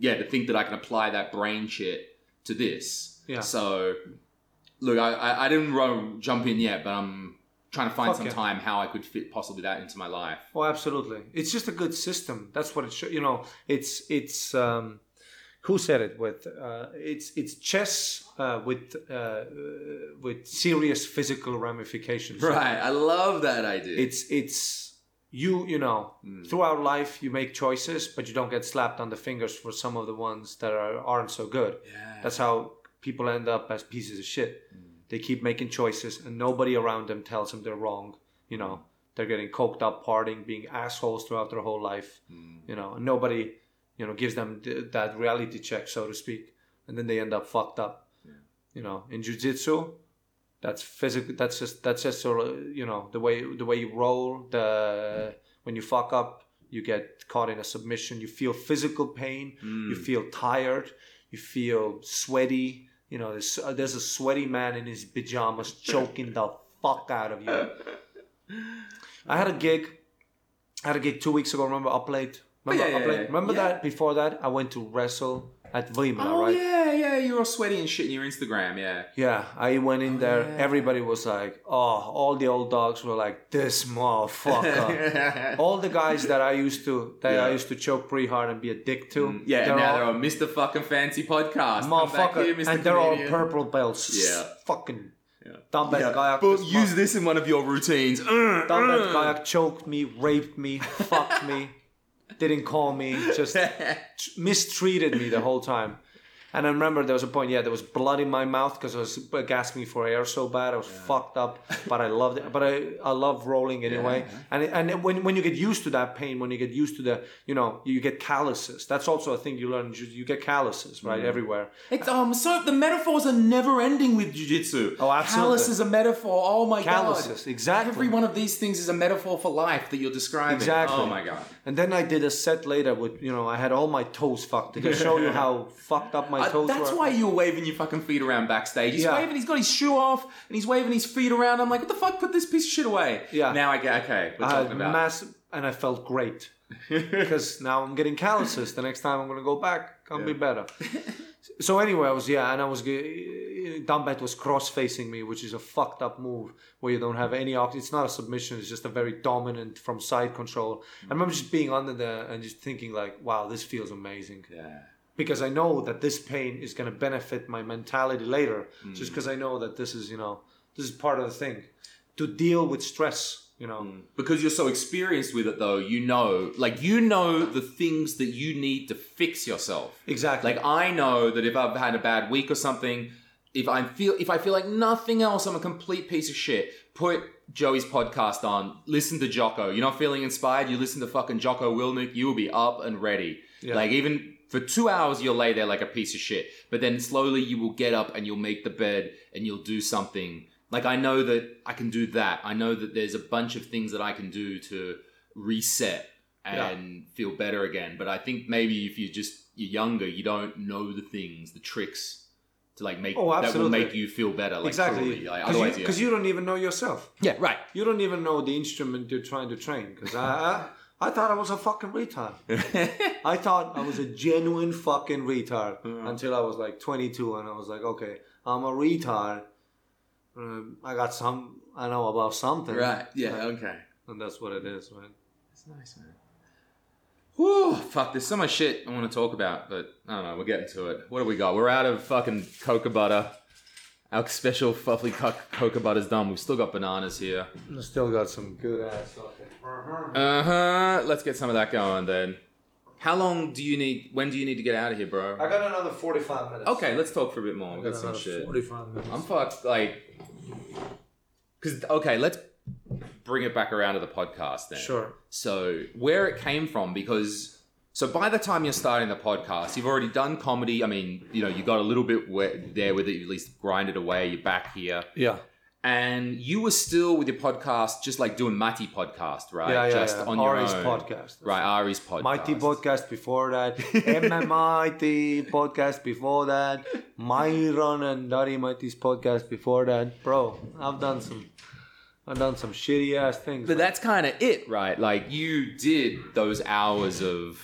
to think that I can apply that brain shit to this. Yeah. So... Look, I didn't jump in yet, but I'm trying to find time how I could fit possibly that into my life. Oh, absolutely. It's just a good system. That's what it should, you know, it's Who said it? With it's chess with serious physical ramifications. Right, I love that idea. You know, throughout life you make choices, but you don't get slapped on the fingers for some of the ones that aren't so good. Yeah. That's how people end up as pieces of shit. Mm. They keep making choices, and nobody around them tells them they're wrong. You know, they're getting coked up, partying, being assholes throughout their whole life. Mm. You know, and nobody. You know, gives them that reality check, so to speak, and then they end up fucked up. Yeah. You know, in jiu-jitsu, that's physical. That's just sort of, you know, the way you roll. When you fuck up, you get caught in a submission. You feel physical pain. Mm. You feel tired. You feel sweaty. You know, there's a sweaty man in his pajamas choking the fuck out of you. I had a gig 2 weeks ago. Remember, up late. Remember that? Before that, I went to wrestle at Vimla, right? Yeah. You were sweaty and shit in your Instagram, yeah. Yeah, I went in there. Yeah. Everybody was like, all the old dogs were like, this motherfucker. All the guys that I used to choke pretty hard and be a dick to. Mm. Yeah, and now they're on Mr. Fucking Fancy Podcast. Motherfucker, here, Mr. and they're Canadian. All purple belts. Yeah. Fucking... Dumbbell kayak. But use this in one of your routines. Dumbbell kayak choked me, raped me, fucked me. Didn't call me, just mistreated me the whole time. And I remember there was a point, there was blood in my mouth because I was gasping for air so bad. I was fucked up, but I loved it. But I love rolling anyway. Yeah. And when you get used to that pain, when you get used to the, you know, you get calluses. That's also a thing you learn. You get calluses, right, everywhere. It's, so the metaphors are never ending with jiu-jitsu. Oh, absolutely. Callus is a metaphor. Oh, my God. Calluses, exactly. Every one of these things is a metaphor for life that you're describing. Exactly. Oh, my God. And then I did a set later with, you know, I had all my toes fucked. To show you how fucked up my toes that's were. Why you were waving your fucking feet around backstage. He's waving, he's got his shoe off, and he's waving his feet around. I'm like, what the fuck? Put this piece of shit away. Yeah. Now I get, okay, we're talking about massive, and I felt great. Because now I'm getting calluses. The next time I'm going to go back, I'll be better. So anyway, Dumbet was cross-facing me, which is a fucked up move where you don't have any it's not a submission, it's just a very dominant from side control. I remember just being under there and just thinking like, wow, this feels amazing. Yeah. Because I know that this pain is going to benefit my mentality later. Just because I know that this is, you know, this is part of the thing. To deal with stress, you know. Because you're so experienced with it though, you know the things that you need to fix yourself. Exactly. Like I know that if I've had a bad week or something... If I feel like nothing else, I'm a complete piece of shit. Put Joey's podcast on. Listen to Jocko. You're not feeling inspired. You listen to fucking Jocko Willnick. You will be up and ready. Yeah. Like even for 2 hours, you'll lay there like a piece of shit. But then slowly you will get up and you'll make the bed and you'll do something. Like I know that I can do that. I know that there's a bunch of things that I can do to reset and feel better again. But I think maybe if you're younger, you don't know the things, the tricks. To like make that will make you feel better. Like, exactly, because you don't even know yourself. Yeah, right. You don't even know the instrument you're trying to train. Because I thought I was a fucking retard. I thought I was a genuine fucking retard until I was like 22, and I was like, okay, I'm a retard. I know about something. Right. Yeah. Okay. And that's what it is, man. It's nice, man. Whew, fuck, there's so much shit I want to talk about, but I don't know, we're getting to it. What do we got? We're out of fucking cocoa butter. Our special fluffy cocoa butter's done. We've still got bananas here. We've still got some good ass fucking... Let's get some of that going then. When do you need to get out of here, bro? I got another 45 minutes. Okay, let's talk for a bit more. We've got some shit. 45 minutes. I'm fucked, like... let's... bring it back around to the podcast then. Sure. So where it came from, because so by the time you're starting the podcast, you've already done comedy. I mean, you know, you got a little bit there with it. You at least grinded away. You're back here. Yeah. And you were still with your podcast, just like doing Matti podcast, right? Yeah, on Ari's your own. Podcast. Right, Ari's podcast. Matti podcast before that. MMIT podcast before that. Myron and Dari Matti's podcast before that. Bro, I've done some shitty ass things. But that's kind of it, right? Like you did those hours of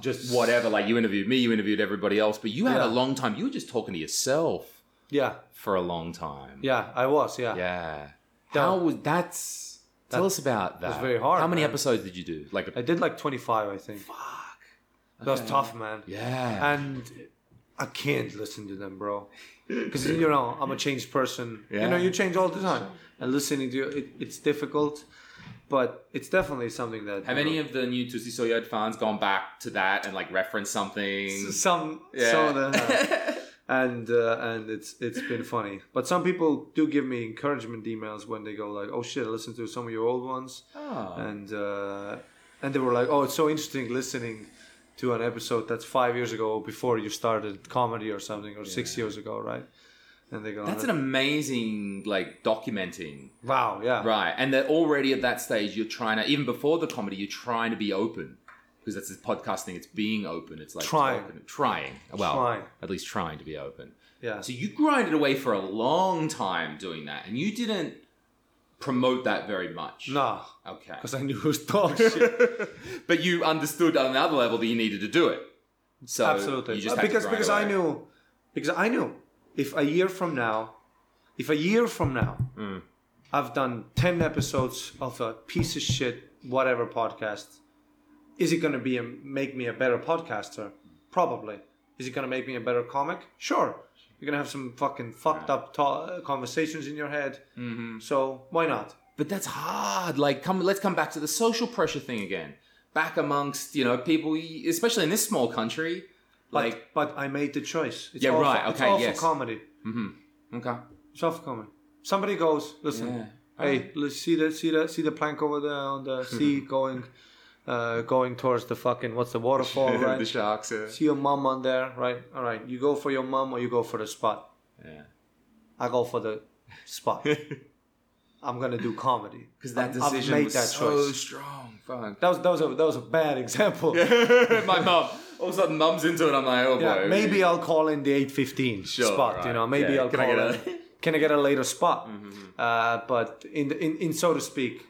just whatever. Like you interviewed me, you interviewed everybody else, but you had a long time. You were just talking to yourself. Yeah. For a long time. Yeah, I was. Yeah. Yeah. Tell us about that. It was very hard. How many episodes did you do? I did like 25, I think. Fuck. That's tough, man. Yeah. And I can't listen to them, bro. Because, you know, I'm a changed person. Yeah. You know, you change all the time. And listening to it, it's difficult. But it's definitely something that... Have any of the new Tusi Soyad fans gone back to that and, like, referenced something? Some of them have. And it's been funny. But some people do give me encouragement emails when they go like, oh shit, I listened to some of your old ones. Oh. And they were like, oh, it's so interesting listening to an episode that's 5 years ago before you started comedy or something, or 6 years ago, right? And they go, that's an amazing, like, documenting. Wow, yeah. Right. And they're already at that stage, you're trying to, even before the comedy, you're trying to be open. Because that's this podcast thing, it's being open. It's like trying. At least trying to be open. Yeah. So you grinded away for a long time doing that, and you didn't promote that very much. No. Okay. Because I knew it was dog shit. But you understood on another level that you needed to do it. So absolutely. You just had to grind away. Because I knew. If a year from now, I've done 10 episodes of a piece of shit, whatever podcast, is it going to make me a better podcaster? Probably. Is it going to make me a better comic? Sure. You're going to have some fucking fucked up conversations in your head. Mm-hmm. So why not? But that's hard. Like, let's come back to the social pressure thing again. Back amongst, you know, people, especially in this small country. But I made the choice. It's for comedy. Mm-hmm. Okay. It's all for comedy. Somebody goes, listen, hey, let's see the plank over there on the sea going towards the fucking, what's the waterfall, right? The sharks. Yeah. See your mum on there, right? All right, you go for your mum or you go for the spot. Yeah. I go for the spot. I'm gonna do comedy because that decision was so strong. Fuck. That was a bad example. My mum. All of a sudden, mum's into it. I'm like, oh boy. Yeah, maybe I'll call in the 8:15 spot. Right. You know, maybe I'll call in. Can I get a later spot? Mm-hmm. But in so to speak,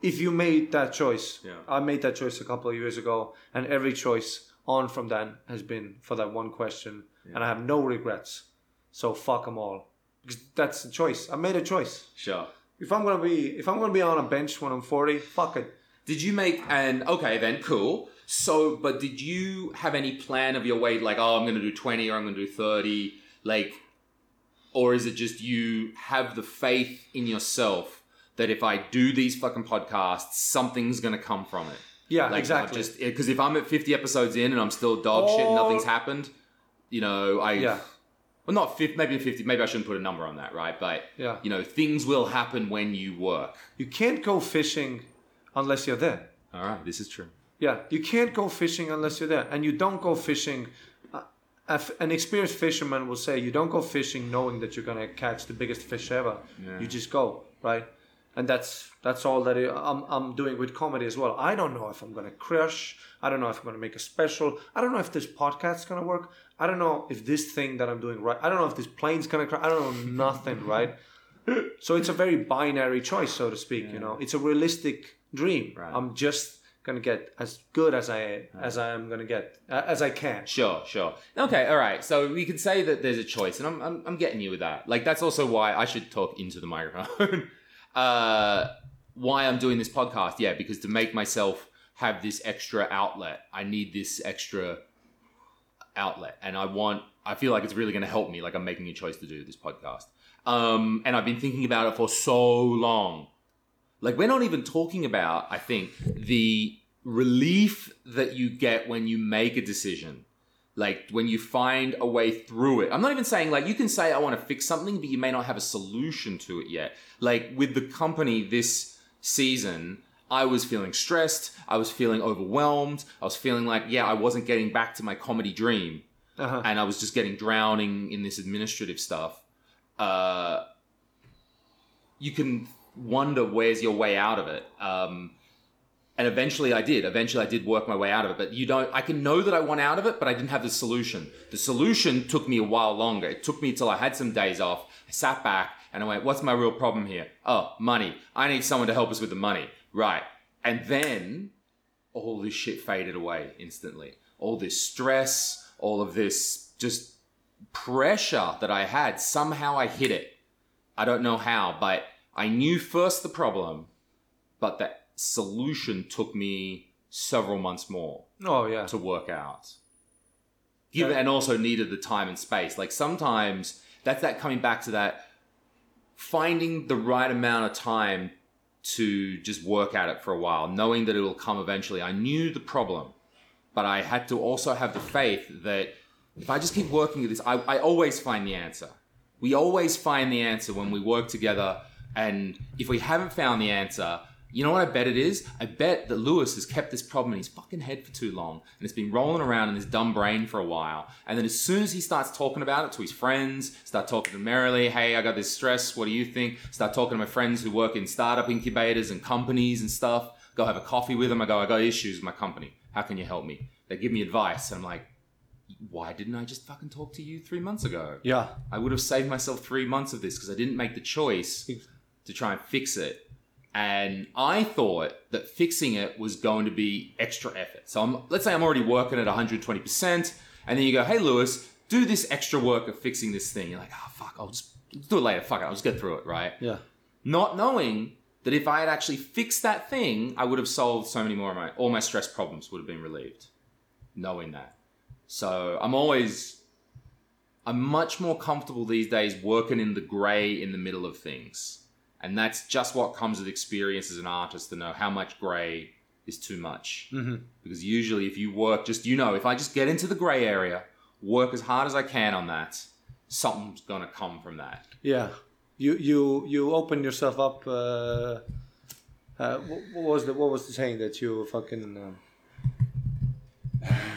if you made that choice, I made that choice a couple of years ago, and every choice on from then has been for that one question, and I have no regrets. So fuck them all, because that's the choice. I made a choice. Sure. If I'm gonna be on a bench when I'm 40, fuck it. Did you make an okay then? Cool. So, but did you have any plan of your way, like, oh, I'm going to do 20 or I'm going to do 30, like, or is it just you have the faith in yourself that if I do these fucking podcasts, something's going to come from it? Yeah, like, exactly. Because if I'm at 50 episodes in and I'm still dog shit and nothing's happened, you know, well, not 50, maybe 50, maybe I shouldn't put a number on that, right? But, you know, things will happen when you work. You can't go fishing unless you're there. All right, this is true. Yeah, you can't go fishing unless you're there. And you don't go fishing. An experienced fisherman will say you don't go fishing knowing that you're going to catch the biggest fish ever. Yeah. You just go, right? And that's all that I'm doing with comedy as well. I don't know if I'm going to crush. I don't know if I'm going to make a special. I don't know if this podcast's going to work. I don't know if this thing that I'm doing right. I don't know if this plane's going to crash. I don't know nothing, right? So it's a very binary choice, so to speak, you know. It's a realistic dream. Right. I'm just gonna get as good as I am gonna get as I can. Sure. Okay, all right. So we can say that there's a choice, and I'm getting you with that. Like that's also why I should talk into the microphone. Why I'm doing this podcast, because to make myself have this extra outlet, I need this extra outlet, and I feel like it's really gonna help me. Like I'm making a choice to do this podcast, and I've been thinking about it for so long. Like, we're not even talking about, I think, the relief that you get when you make a decision. Like, when you find a way through it. I'm not even saying, like, you can say, I want to fix something, but you may not have a solution to it yet. Like, with the company this season, I was feeling stressed. I was feeling overwhelmed. I was feeling like, I wasn't getting back to my comedy dream. Uh-huh. And I was just drowning in this administrative stuff. You can wonder where's your way out of it, and eventually I did work my way out of it, but I can know that I want out of it, but I didn't have the solution. The solution took me a while longer. It took me till I had some days off. I sat back and I went, what's my real problem here? Oh, money. I need someone to help us with the money, right? And then all this shit faded away instantly. All this stress, all of this just pressure that I had, somehow I hit it. I don't know how, but I knew first the problem, but that solution took me several months more. Oh, yeah. To work out. Given, and also needed the time and space. Like sometimes that's that coming back to that finding the right amount of time to just work at it for a while, knowing that it'll come eventually. I knew the problem, but I had to also have the faith that if I just keep working at this, I always find the answer. We always find the answer when we work together. And if we haven't found the answer, you know what I bet it is? I bet that Lewis has kept this problem in his fucking head for too long, and it's been rolling around in his dumb brain for a while. And then as soon as he starts talking about it to his friends, start talking to Merrily, hey, I got this stress, what do you think? Start talking to my friends who work in startup incubators and companies and stuff. Go have a coffee with them. I go, I got issues with my company. How can you help me? They give me advice. And I'm like, why didn't I just fucking talk to you 3 months ago? Yeah. I would have saved myself 3 months of this because I didn't make the choice to try and fix it. And I thought that fixing it was going to be extra effort. So let's say I'm already working at 120%. And then you go, hey, Lewis, do this extra work of fixing this thing. You're like, oh, fuck, I'll just do it later. Fuck it, I'll just get through it, right? Yeah. Not knowing that if I had actually fixed that thing, I would have solved so many more of all my stress problems would have been relieved. Knowing that. So I'm much more comfortable these days working in the gray in the middle of things. And that's just what comes with experience as an artist, to know how much gray is too much. Mm-hmm. Because usually if you work if I just get into the gray area, work as hard as I can on that, something's going to come from that. Yeah. You open yourself up. What was the saying that you fucking...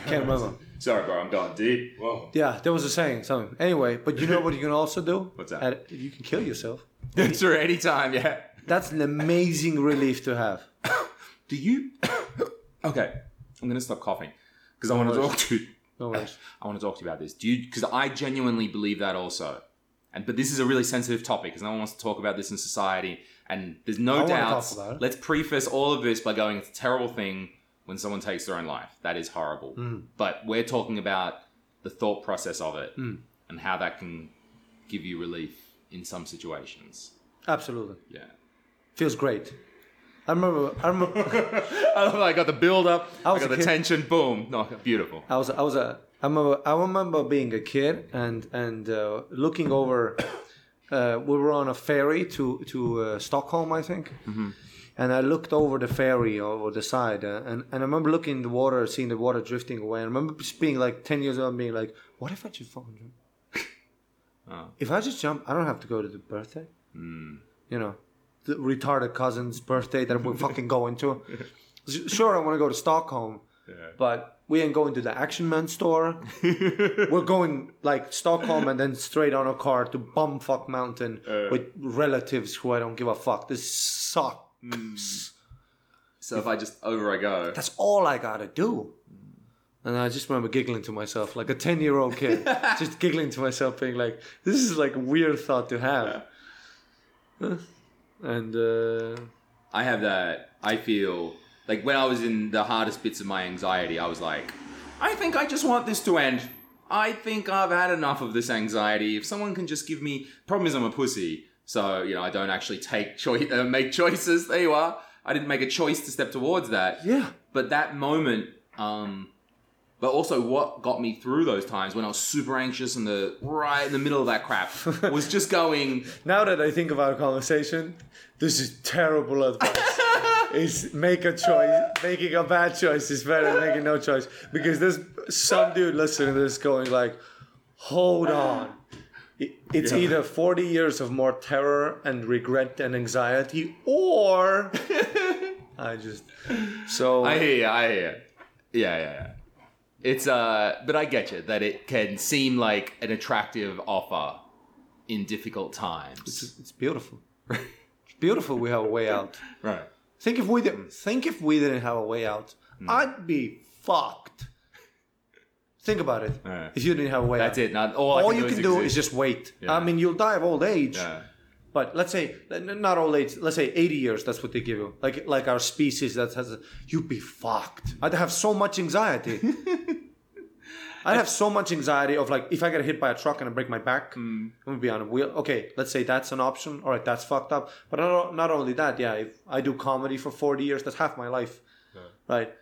can't remember. Sorry, bro, I'm going deep. Whoa. Yeah, there was a saying, something. Anyway, but you know what you can also do? What's that? You can kill yourself. That's right, any time, yeah. That's an amazing relief to have. Do you... Okay, I'm going to stop coughing because I want to talk to you. No worries. I want to talk to you about this. Because I genuinely believe that also. But this is a really sensitive topic because no one wants to talk about this in society. And there's no doubts. Let's preface all of this by going, it's a terrible thing when someone takes their own life. That is horrible. Mm. But we're talking about the thought process of it and how that can give you relief in some situations. Absolutely. Yeah. Feels great. I remember I got the build up, I got the kid. Tension, boom. No, beautiful. I remember being a kid and looking over we were on a ferry to Stockholm, I think. Mm-hmm. And I looked over the ferry over the side, and I remember looking in the water, seeing the water drifting away. I remember just being like 10 years old, being like, what if I just fucking jump? Oh. If I just jump, I don't have to go to the birthday. Mm. You know, the retarded cousin's birthday that we're fucking going to. Sure, I want to go to Stockholm, but we ain't going to the Action Man store. We're going like Stockholm and then straight on a car to Bumfuck Mountain with relatives who I don't give a fuck. This sucks. Mm. So if I just over I go, that's all I gotta do. And I just remember giggling to myself like a 10-year-old kid. Just giggling to myself, being like, this is like a weird thought to have. Yeah. And I have that. I feel like when I was in the hardest bits of my anxiety, I was like, I think I just want this to end. I think I've had enough of this anxiety. If someone can just give me... Problem is I'm a pussy. So, I don't actually make choices. There you are. I didn't make a choice to step towards that. Yeah. But that moment, but also what got me through those times when I was super anxious and right in the middle of that crap was just going... Now that I think of our conversation, this is terrible advice. Is make a choice. Making a bad choice is better than making no choice. Because there's some dude listening to this going like, hold on. It's either 40 years of more terror and regret and anxiety, or I hear you. Yeah. It's but I get you that it can seem like an attractive offer in difficult times. It's beautiful. It's beautiful. We have a way out. Right. Think if we didn't have a way out, I'd be fucked. Think about it. Yeah. If you didn't have a way out. That's it. All you can do is just wait. Yeah. I mean, you'll die of old age. Yeah. But let's say, not old age, let's say 80 years, that's what they give you. Like our species, you'd be fucked. I'd have so much anxiety. I'd have so much anxiety of like, if I get hit by a truck and I break my back, I'm going to be on a wheel. Okay, let's say that's an option. All right, that's fucked up. But not only that, if I do comedy for 40 years, that's half my life. Yeah. Right?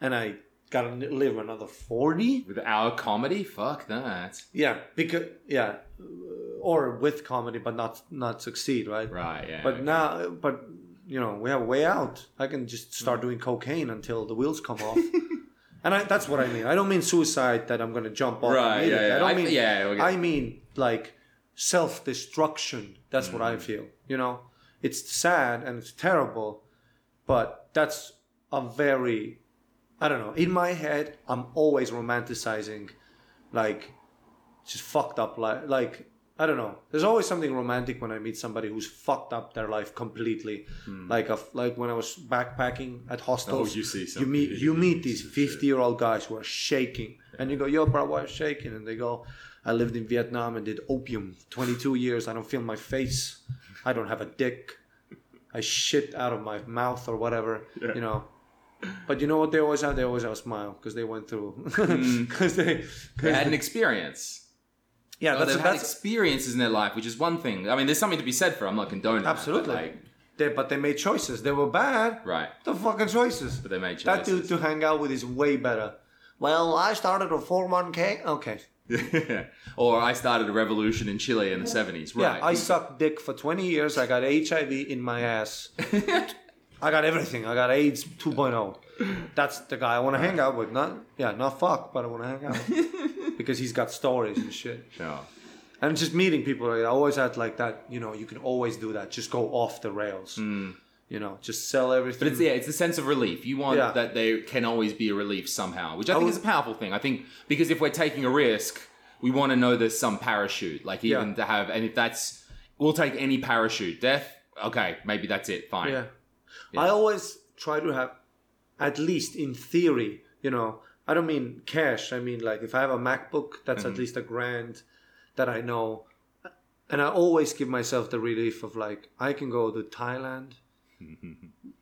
and I gotta live another 40 with our comedy. Fuck that. Yeah, because yeah, or with comedy, but not succeed, right? Right. Yeah. But okay. Now, but you know, we have a way out. I can just start doing cocaine until the wheels come off. And that's what I mean. I don't mean suicide that I'm gonna jump off. Right. Yeah, yeah. I don't mean. Yeah. Okay. I mean like self-destruction. That's what I feel. You know, it's sad and it's terrible, but that's a very, I don't know. In my head, I'm always romanticizing, like, just fucked up life. Like, I don't know. There's always something romantic when I meet somebody who's fucked up their life completely. Mm. Like when I was backpacking at hostels, you see something. You meet these 50-year-old guys who are shaking, and you go, "Yo, bro, why are you shaking?" And they go, "I lived in Vietnam and did opium 22 years. I don't feel my face. I don't have a dick. I shit out of my mouth or whatever, yeah. You know." But you know what they always have? They always have a smile because they went through. Because they had an experience. Yeah, no, they've had experiences in their life, which is one thing. I mean, there's something to be said for. I'm not condoning that. Absolutely. But they made choices. They were bad. Right. The fucking choices. But they made choices. That dude to hang out with is way better. Well, I started a 401k. Okay. Yeah. Or I started a revolution in Chile in the 70s. Right. Yeah, I sucked dick for 20 years. I got HIV in my ass. I got everything. I got AIDS 2.0. That's the guy I want to hang out with. Not fuck, but I want to hang out with. Because he's got stories and shit. Yeah. And just meeting people. I always had like that, you know, you can always do that. Just go off the rails. Mm. You know, just sell everything. But it's a sense of relief. You want that there can always be a relief somehow, which I think is a powerful thing. I think because if we're taking a risk, we want to know there's some parachute. Like even to have, and if that's, we'll take any parachute. Death, okay, maybe that's it, fine. Yeah. Yeah. I always try to have, at least in theory, you know, I don't mean cash. I mean, like, if I have a MacBook, that's at least $1,000 that I know. And I always give myself the relief of, like, I can go to Thailand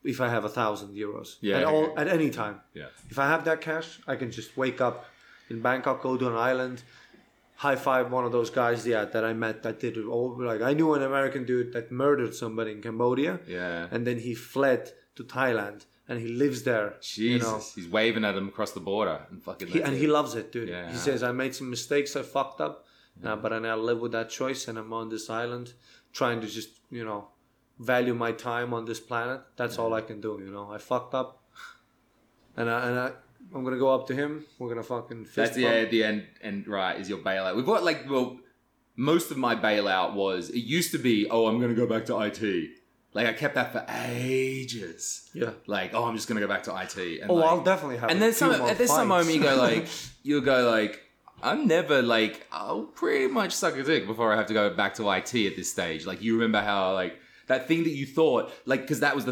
if I have €1,000. Yeah. At any time. Yeah. If I have that cash, I can just wake up in Bangkok, go to an island, high-five one of those guys that I met that did it all. Like, I knew an American dude that murdered somebody in Cambodia. Yeah. And then he fled to Thailand and he lives there. Jesus. You know. He's waving at him across the border and fucking... He loves it, dude. Yeah. He says, I made some mistakes. I fucked up. Yeah. But I now live with that choice and I'm on this island trying to just, you know, value my time on this planet. That's all I can do, you know. I fucked up. I'm going to go up to him. We're going to fucking fist. That's the end. And right is your bailout. We've got like, well, most of my bailout was, it used to be, oh, I'm going to go back to IT. Like I kept that for ages. Yeah. Like, oh, I'm just going to go back to IT. And I'll definitely have. And there's some moment you'll go like, I'm never like, I'll pretty much suck a dick before I have to go back to IT at this stage. Like you remember how like that thing that you thought like, cause that was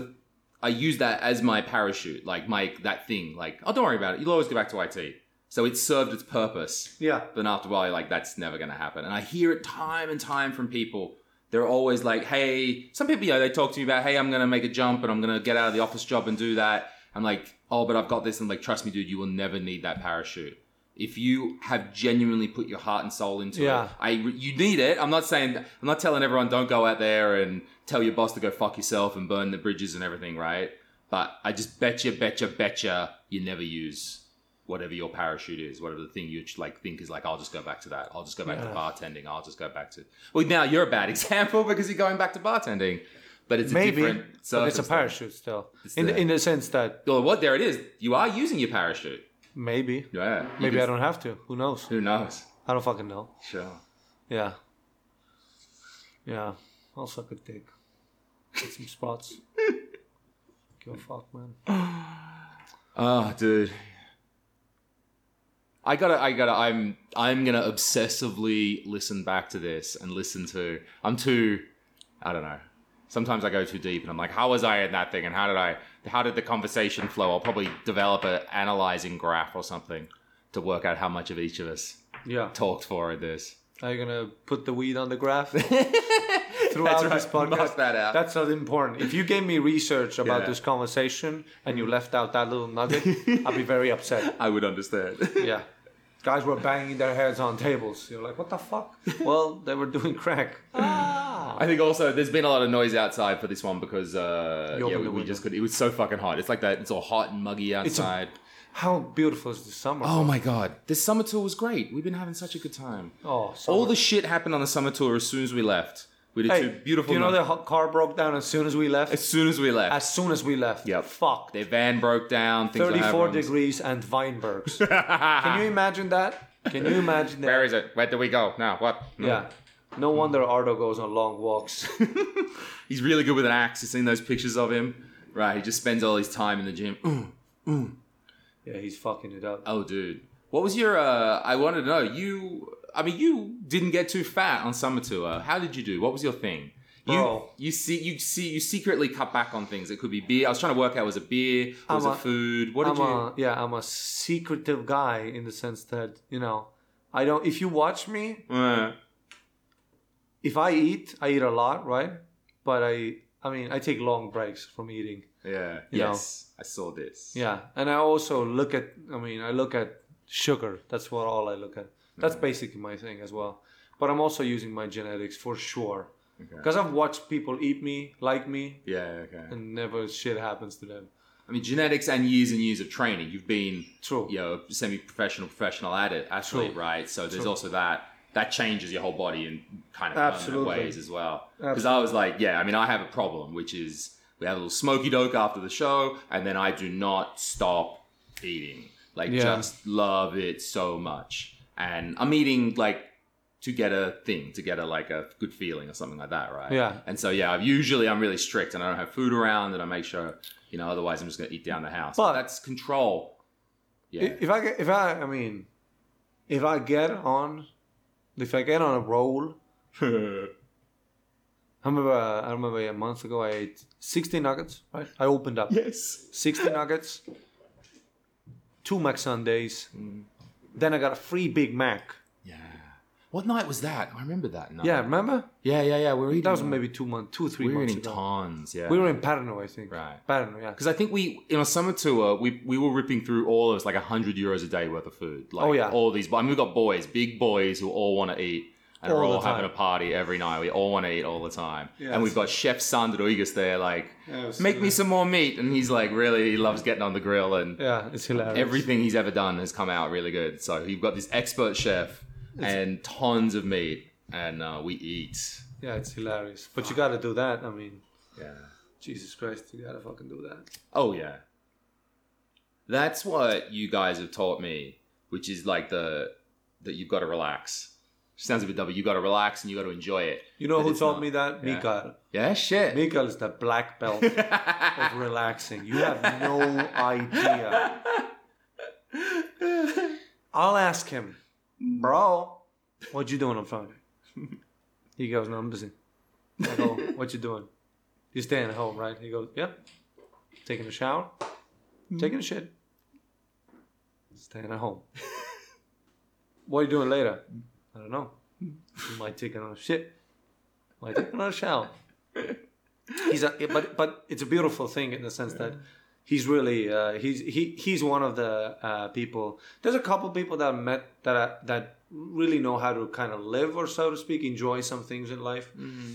I use that as my parachute, like that thing, like, oh, don't worry about it. You'll always go back to IT. So it served its purpose. Yeah. But after a while, you're like, that's never going to happen. And I hear it time and time from people. They're always like, hey, some people, you know, they talk to me about, hey, I'm going to make a jump and I'm going to get out of the office job and do that. I'm like, oh, but I've got this. And like, trust me, dude, you will never need that parachute. If you have genuinely put your heart and soul into it, you need it. I'm not telling everyone don't go out there and tell your boss to go fuck yourself and burn the bridges and everything, right? But I just betcha you never use whatever your parachute is, whatever the thing you like think is like, I'll just go back to that. I'll just go back to bartending. I'll just go back to... Well, now you're a bad example because you're going back to bartending. But it's maybe a different... So it's a parachute still. In the sense that... Well, what? There it is. You are using your parachute. Maybe. Yeah. Maybe I don't have to. Who knows? Who knows? I don't fucking know. Sure. Yeah. Yeah. I'll suck a dick. Get some spots. Give a fuck, man. Oh, dude. I'm gonna obsessively listen back to this and listen to... I don't know. Sometimes I go too deep and I'm like, how was I in that thing? And how did the conversation flow? I'll probably develop an analyzing graph or something to work out how much of each of us talked for this. Are you going to put the weed on the graph? Throughout this podcast? Mark that out. That's not important. If you gave me research about this conversation and you left out that little nugget, I'd be very upset. I would understand. Yeah. Guys were banging their heads on tables. You're like, what the fuck? Well, they were doing crack. I think also there's been a lot of noise outside for this one because we just could. It was so fucking hot. It's like that. It's all hot and muggy outside. How beautiful is the summer? Oh, my God. This summer tour was great. We've been having such a good time. Oh, summer. All the shit happened on the summer tour as soon as we left. We did two beautiful... Do you know the car broke down as soon as we left? As soon as we left. As soon as we left. Yep. Fuck. Their van broke down. 34 degrees and Weinbergs. Can you imagine that? Can you imagine that? Where is it? Where do we go? Now, what? No. Yeah. No wonder Ardo goes on long walks. He's really good with an axe. You've seen those pictures of him? Right. He just spends all his time in the gym. Yeah, he's fucking it up. Oh, dude. What was your... I wanted to know. You didn't get too fat on summer tour. How did you do? What was your thing? Bro. You secretly cut back on things. It could be beer. I was trying to work out, was it beer? Was it food? What did you? I'm a secretive guy in the sense that, I don't. If you watch me, if I eat a lot, right? But I take long breaks from eating. Yeah. Yes. I saw this. Yeah, and I also look at. I look at sugar. That's what all I look at. That's basically my thing as well. But I'm also using my genetics for sure. Because I've watched people eat me, like me. Yeah, okay. And never shit happens to them. Genetics and years of training. You've been, semi-professional, professional at it, athlete, right? So there's also that. That changes your whole body in kind of permanent ways as well. Because I was like, I have a problem, which is we have a little smoky doke after the show, and then I do not stop eating. Just love it so much. And I'm eating to get a good feeling or something like that, right? Yeah. And so, I'm really strict and I don't have food around and I make sure, otherwise I'm just going to eat down the house. But that's control. Yeah. If I get on a roll, I remember a month ago I ate 60 nuggets, right? I opened up. Yes. 60 nuggets, 2 McSundays. Mm. Then I got a free Big Mac. Yeah. What night was that? I remember that night. Yeah, remember? Yeah. We were eating. That was maybe 2 months, 2-3 months ago. We were eating Tons, yeah. We were in Parano, I think. Right. Parano, yeah. Because I think in a summer tour, we were ripping through all of us, €100 a day worth of food. All these. We've got boys, big boys who all want to eat. And we're all having a party every night. We all want to eat all the time. Yeah, and we've got Chef Sandro Igus there make me some more meat. And he's really loves getting on the grill. And it's hilarious. Everything he's ever done has come out really good. So you've got this expert chef and tons of meat. And we eat. Yeah, it's hilarious. But you got to do that. Jesus Christ, you got to fucking do that. Oh, yeah. That's what you guys have taught me, which is that you've got to relax. Sounds a bit double. You got to relax and you got to enjoy it. You know who taught me that? Yeah. Mikael. Yeah, shit. Mikael is the black belt of relaxing. You have no idea. I'll ask him, bro, what you doing on Friday? He goes, no, I'm busy. I go, what you doing? You're staying at home, right? He goes, yeah. Taking a shower. Taking a shit. Staying at home. What are you doing later? I don't know. You might take another shit. Might take another shower. But it's a beautiful thing in the sense that he's really he's one of the people. There's a couple people that I met that really know how to kind of live, or so to speak, enjoy some things in life. Mm-hmm.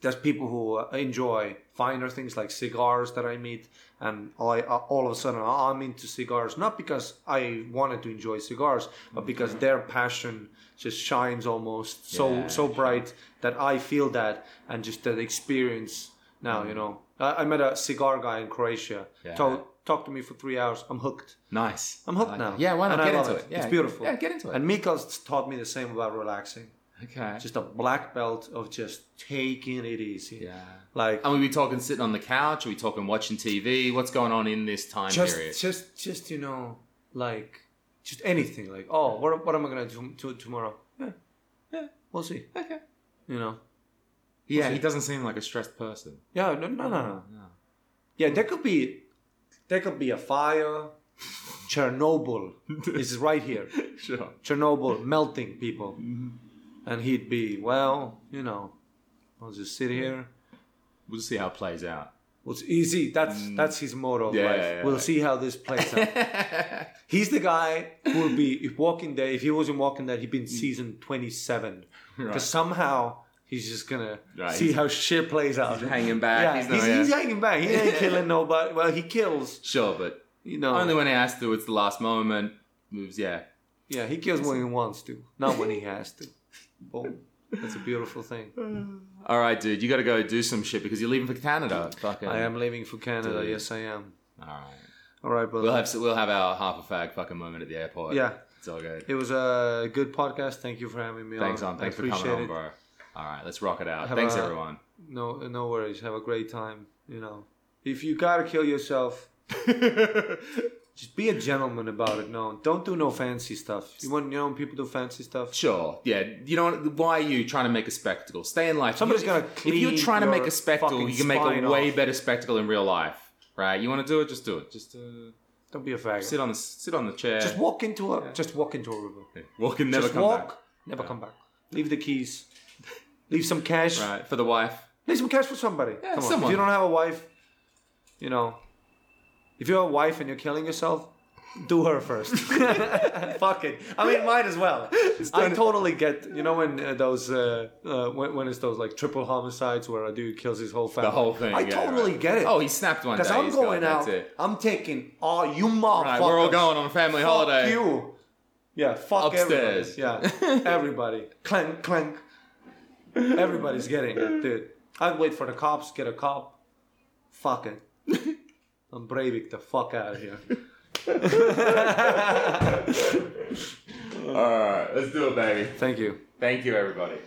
There's people who enjoy finer things like cigars that I meet, and all of a sudden I'm into cigars, not because I wanted to enjoy cigars, but because their passion just shines almost so bright that I feel that, and just that experience now, I met a cigar guy in Croatia, talked to me for 3 hours, I'm hooked. Nice. I'm hooked now. Yeah, why not? Get into it. Yeah, it's beautiful. Yeah, get into it. And Mikael's taught me the same about relaxing. Okay. Just a black belt of just taking it easy. Yeah. And we talking sitting on the couch? Are we talking watching TV? What's going on in this time period? Just just anything. What am I gonna do tomorrow? Yeah. We'll see. Okay. We'll see. He doesn't seem like a stressed person. Yeah. No. Yeah, there could be a fire. Chernobyl is right here. Sure. Chernobyl melting, people. Mm-hmm. And he'd be, I'll just sit here. We'll see how it plays out. Well, it's easy. That's his motto of life. Yeah, we'll see how this plays out. He's the guy who will be, if Walking Dead, if he wasn't Walking Dead, he'd be in season 27. Because somehow he's just going to see how shit plays out. He's hanging back. Yeah, he's hanging back. He ain't killing nobody. Well, he kills. Sure, but... you know. Only when he has to. It's the last moment. Moves, yeah. Yeah, he kills when he wants to, not when he has to. Boom. That's a beautiful thing. All right, dude, you got to go do some shit because you're leaving for Canada. Fucking. I am leaving for Canada. Dude. Yes, I am. All right, brother. We'll have our half a fag fucking moment at the airport. Yeah, it's all good. It was a good podcast. Thank you for having me on. Thanks, Thanks for coming on, bro. All right, let's rock it out. Thanks, everyone. No worries. Have a great time. You know, if you gotta kill yourself. Just be a gentleman about it. No, don't do no fancy stuff. You know when people do fancy stuff? Sure, yeah. You know, why are you trying to make a spectacle? Stay in life. Somebody's going to clean. If you're trying to make a spectacle, you can make a way better spectacle in real life, right? You want to do it? Just do it. Just don't be a faggot. Sit on the chair. Just walk into a river. Yeah. Walk and never just come walk, back. Never come back. Leave the keys. Leave some cash. Right, for the wife. Leave some cash for somebody. Yeah, come on. Someone. If you don't have a wife, you know. If you're a wife and you're killing yourself, do her first. Fuck it. I mean, might as well. I totally get, you know, when those, when it's those like triple homicides where a dude kills his whole family. The whole thing. I totally get it. Oh, he snapped one day. Because I'm going out. I'm taking all you motherfuckers. Right, we're all going on a family holiday. Fuck you. Yeah, fuck upstairs. Everybody. Yeah, everybody. Clank, clank. Everybody's getting it, dude. I'd wait for the cops, get a cop. Fuck it. I'm Breivik the fuck out of here. All right, let's do it, baby. Thank you. Thank you, everybody.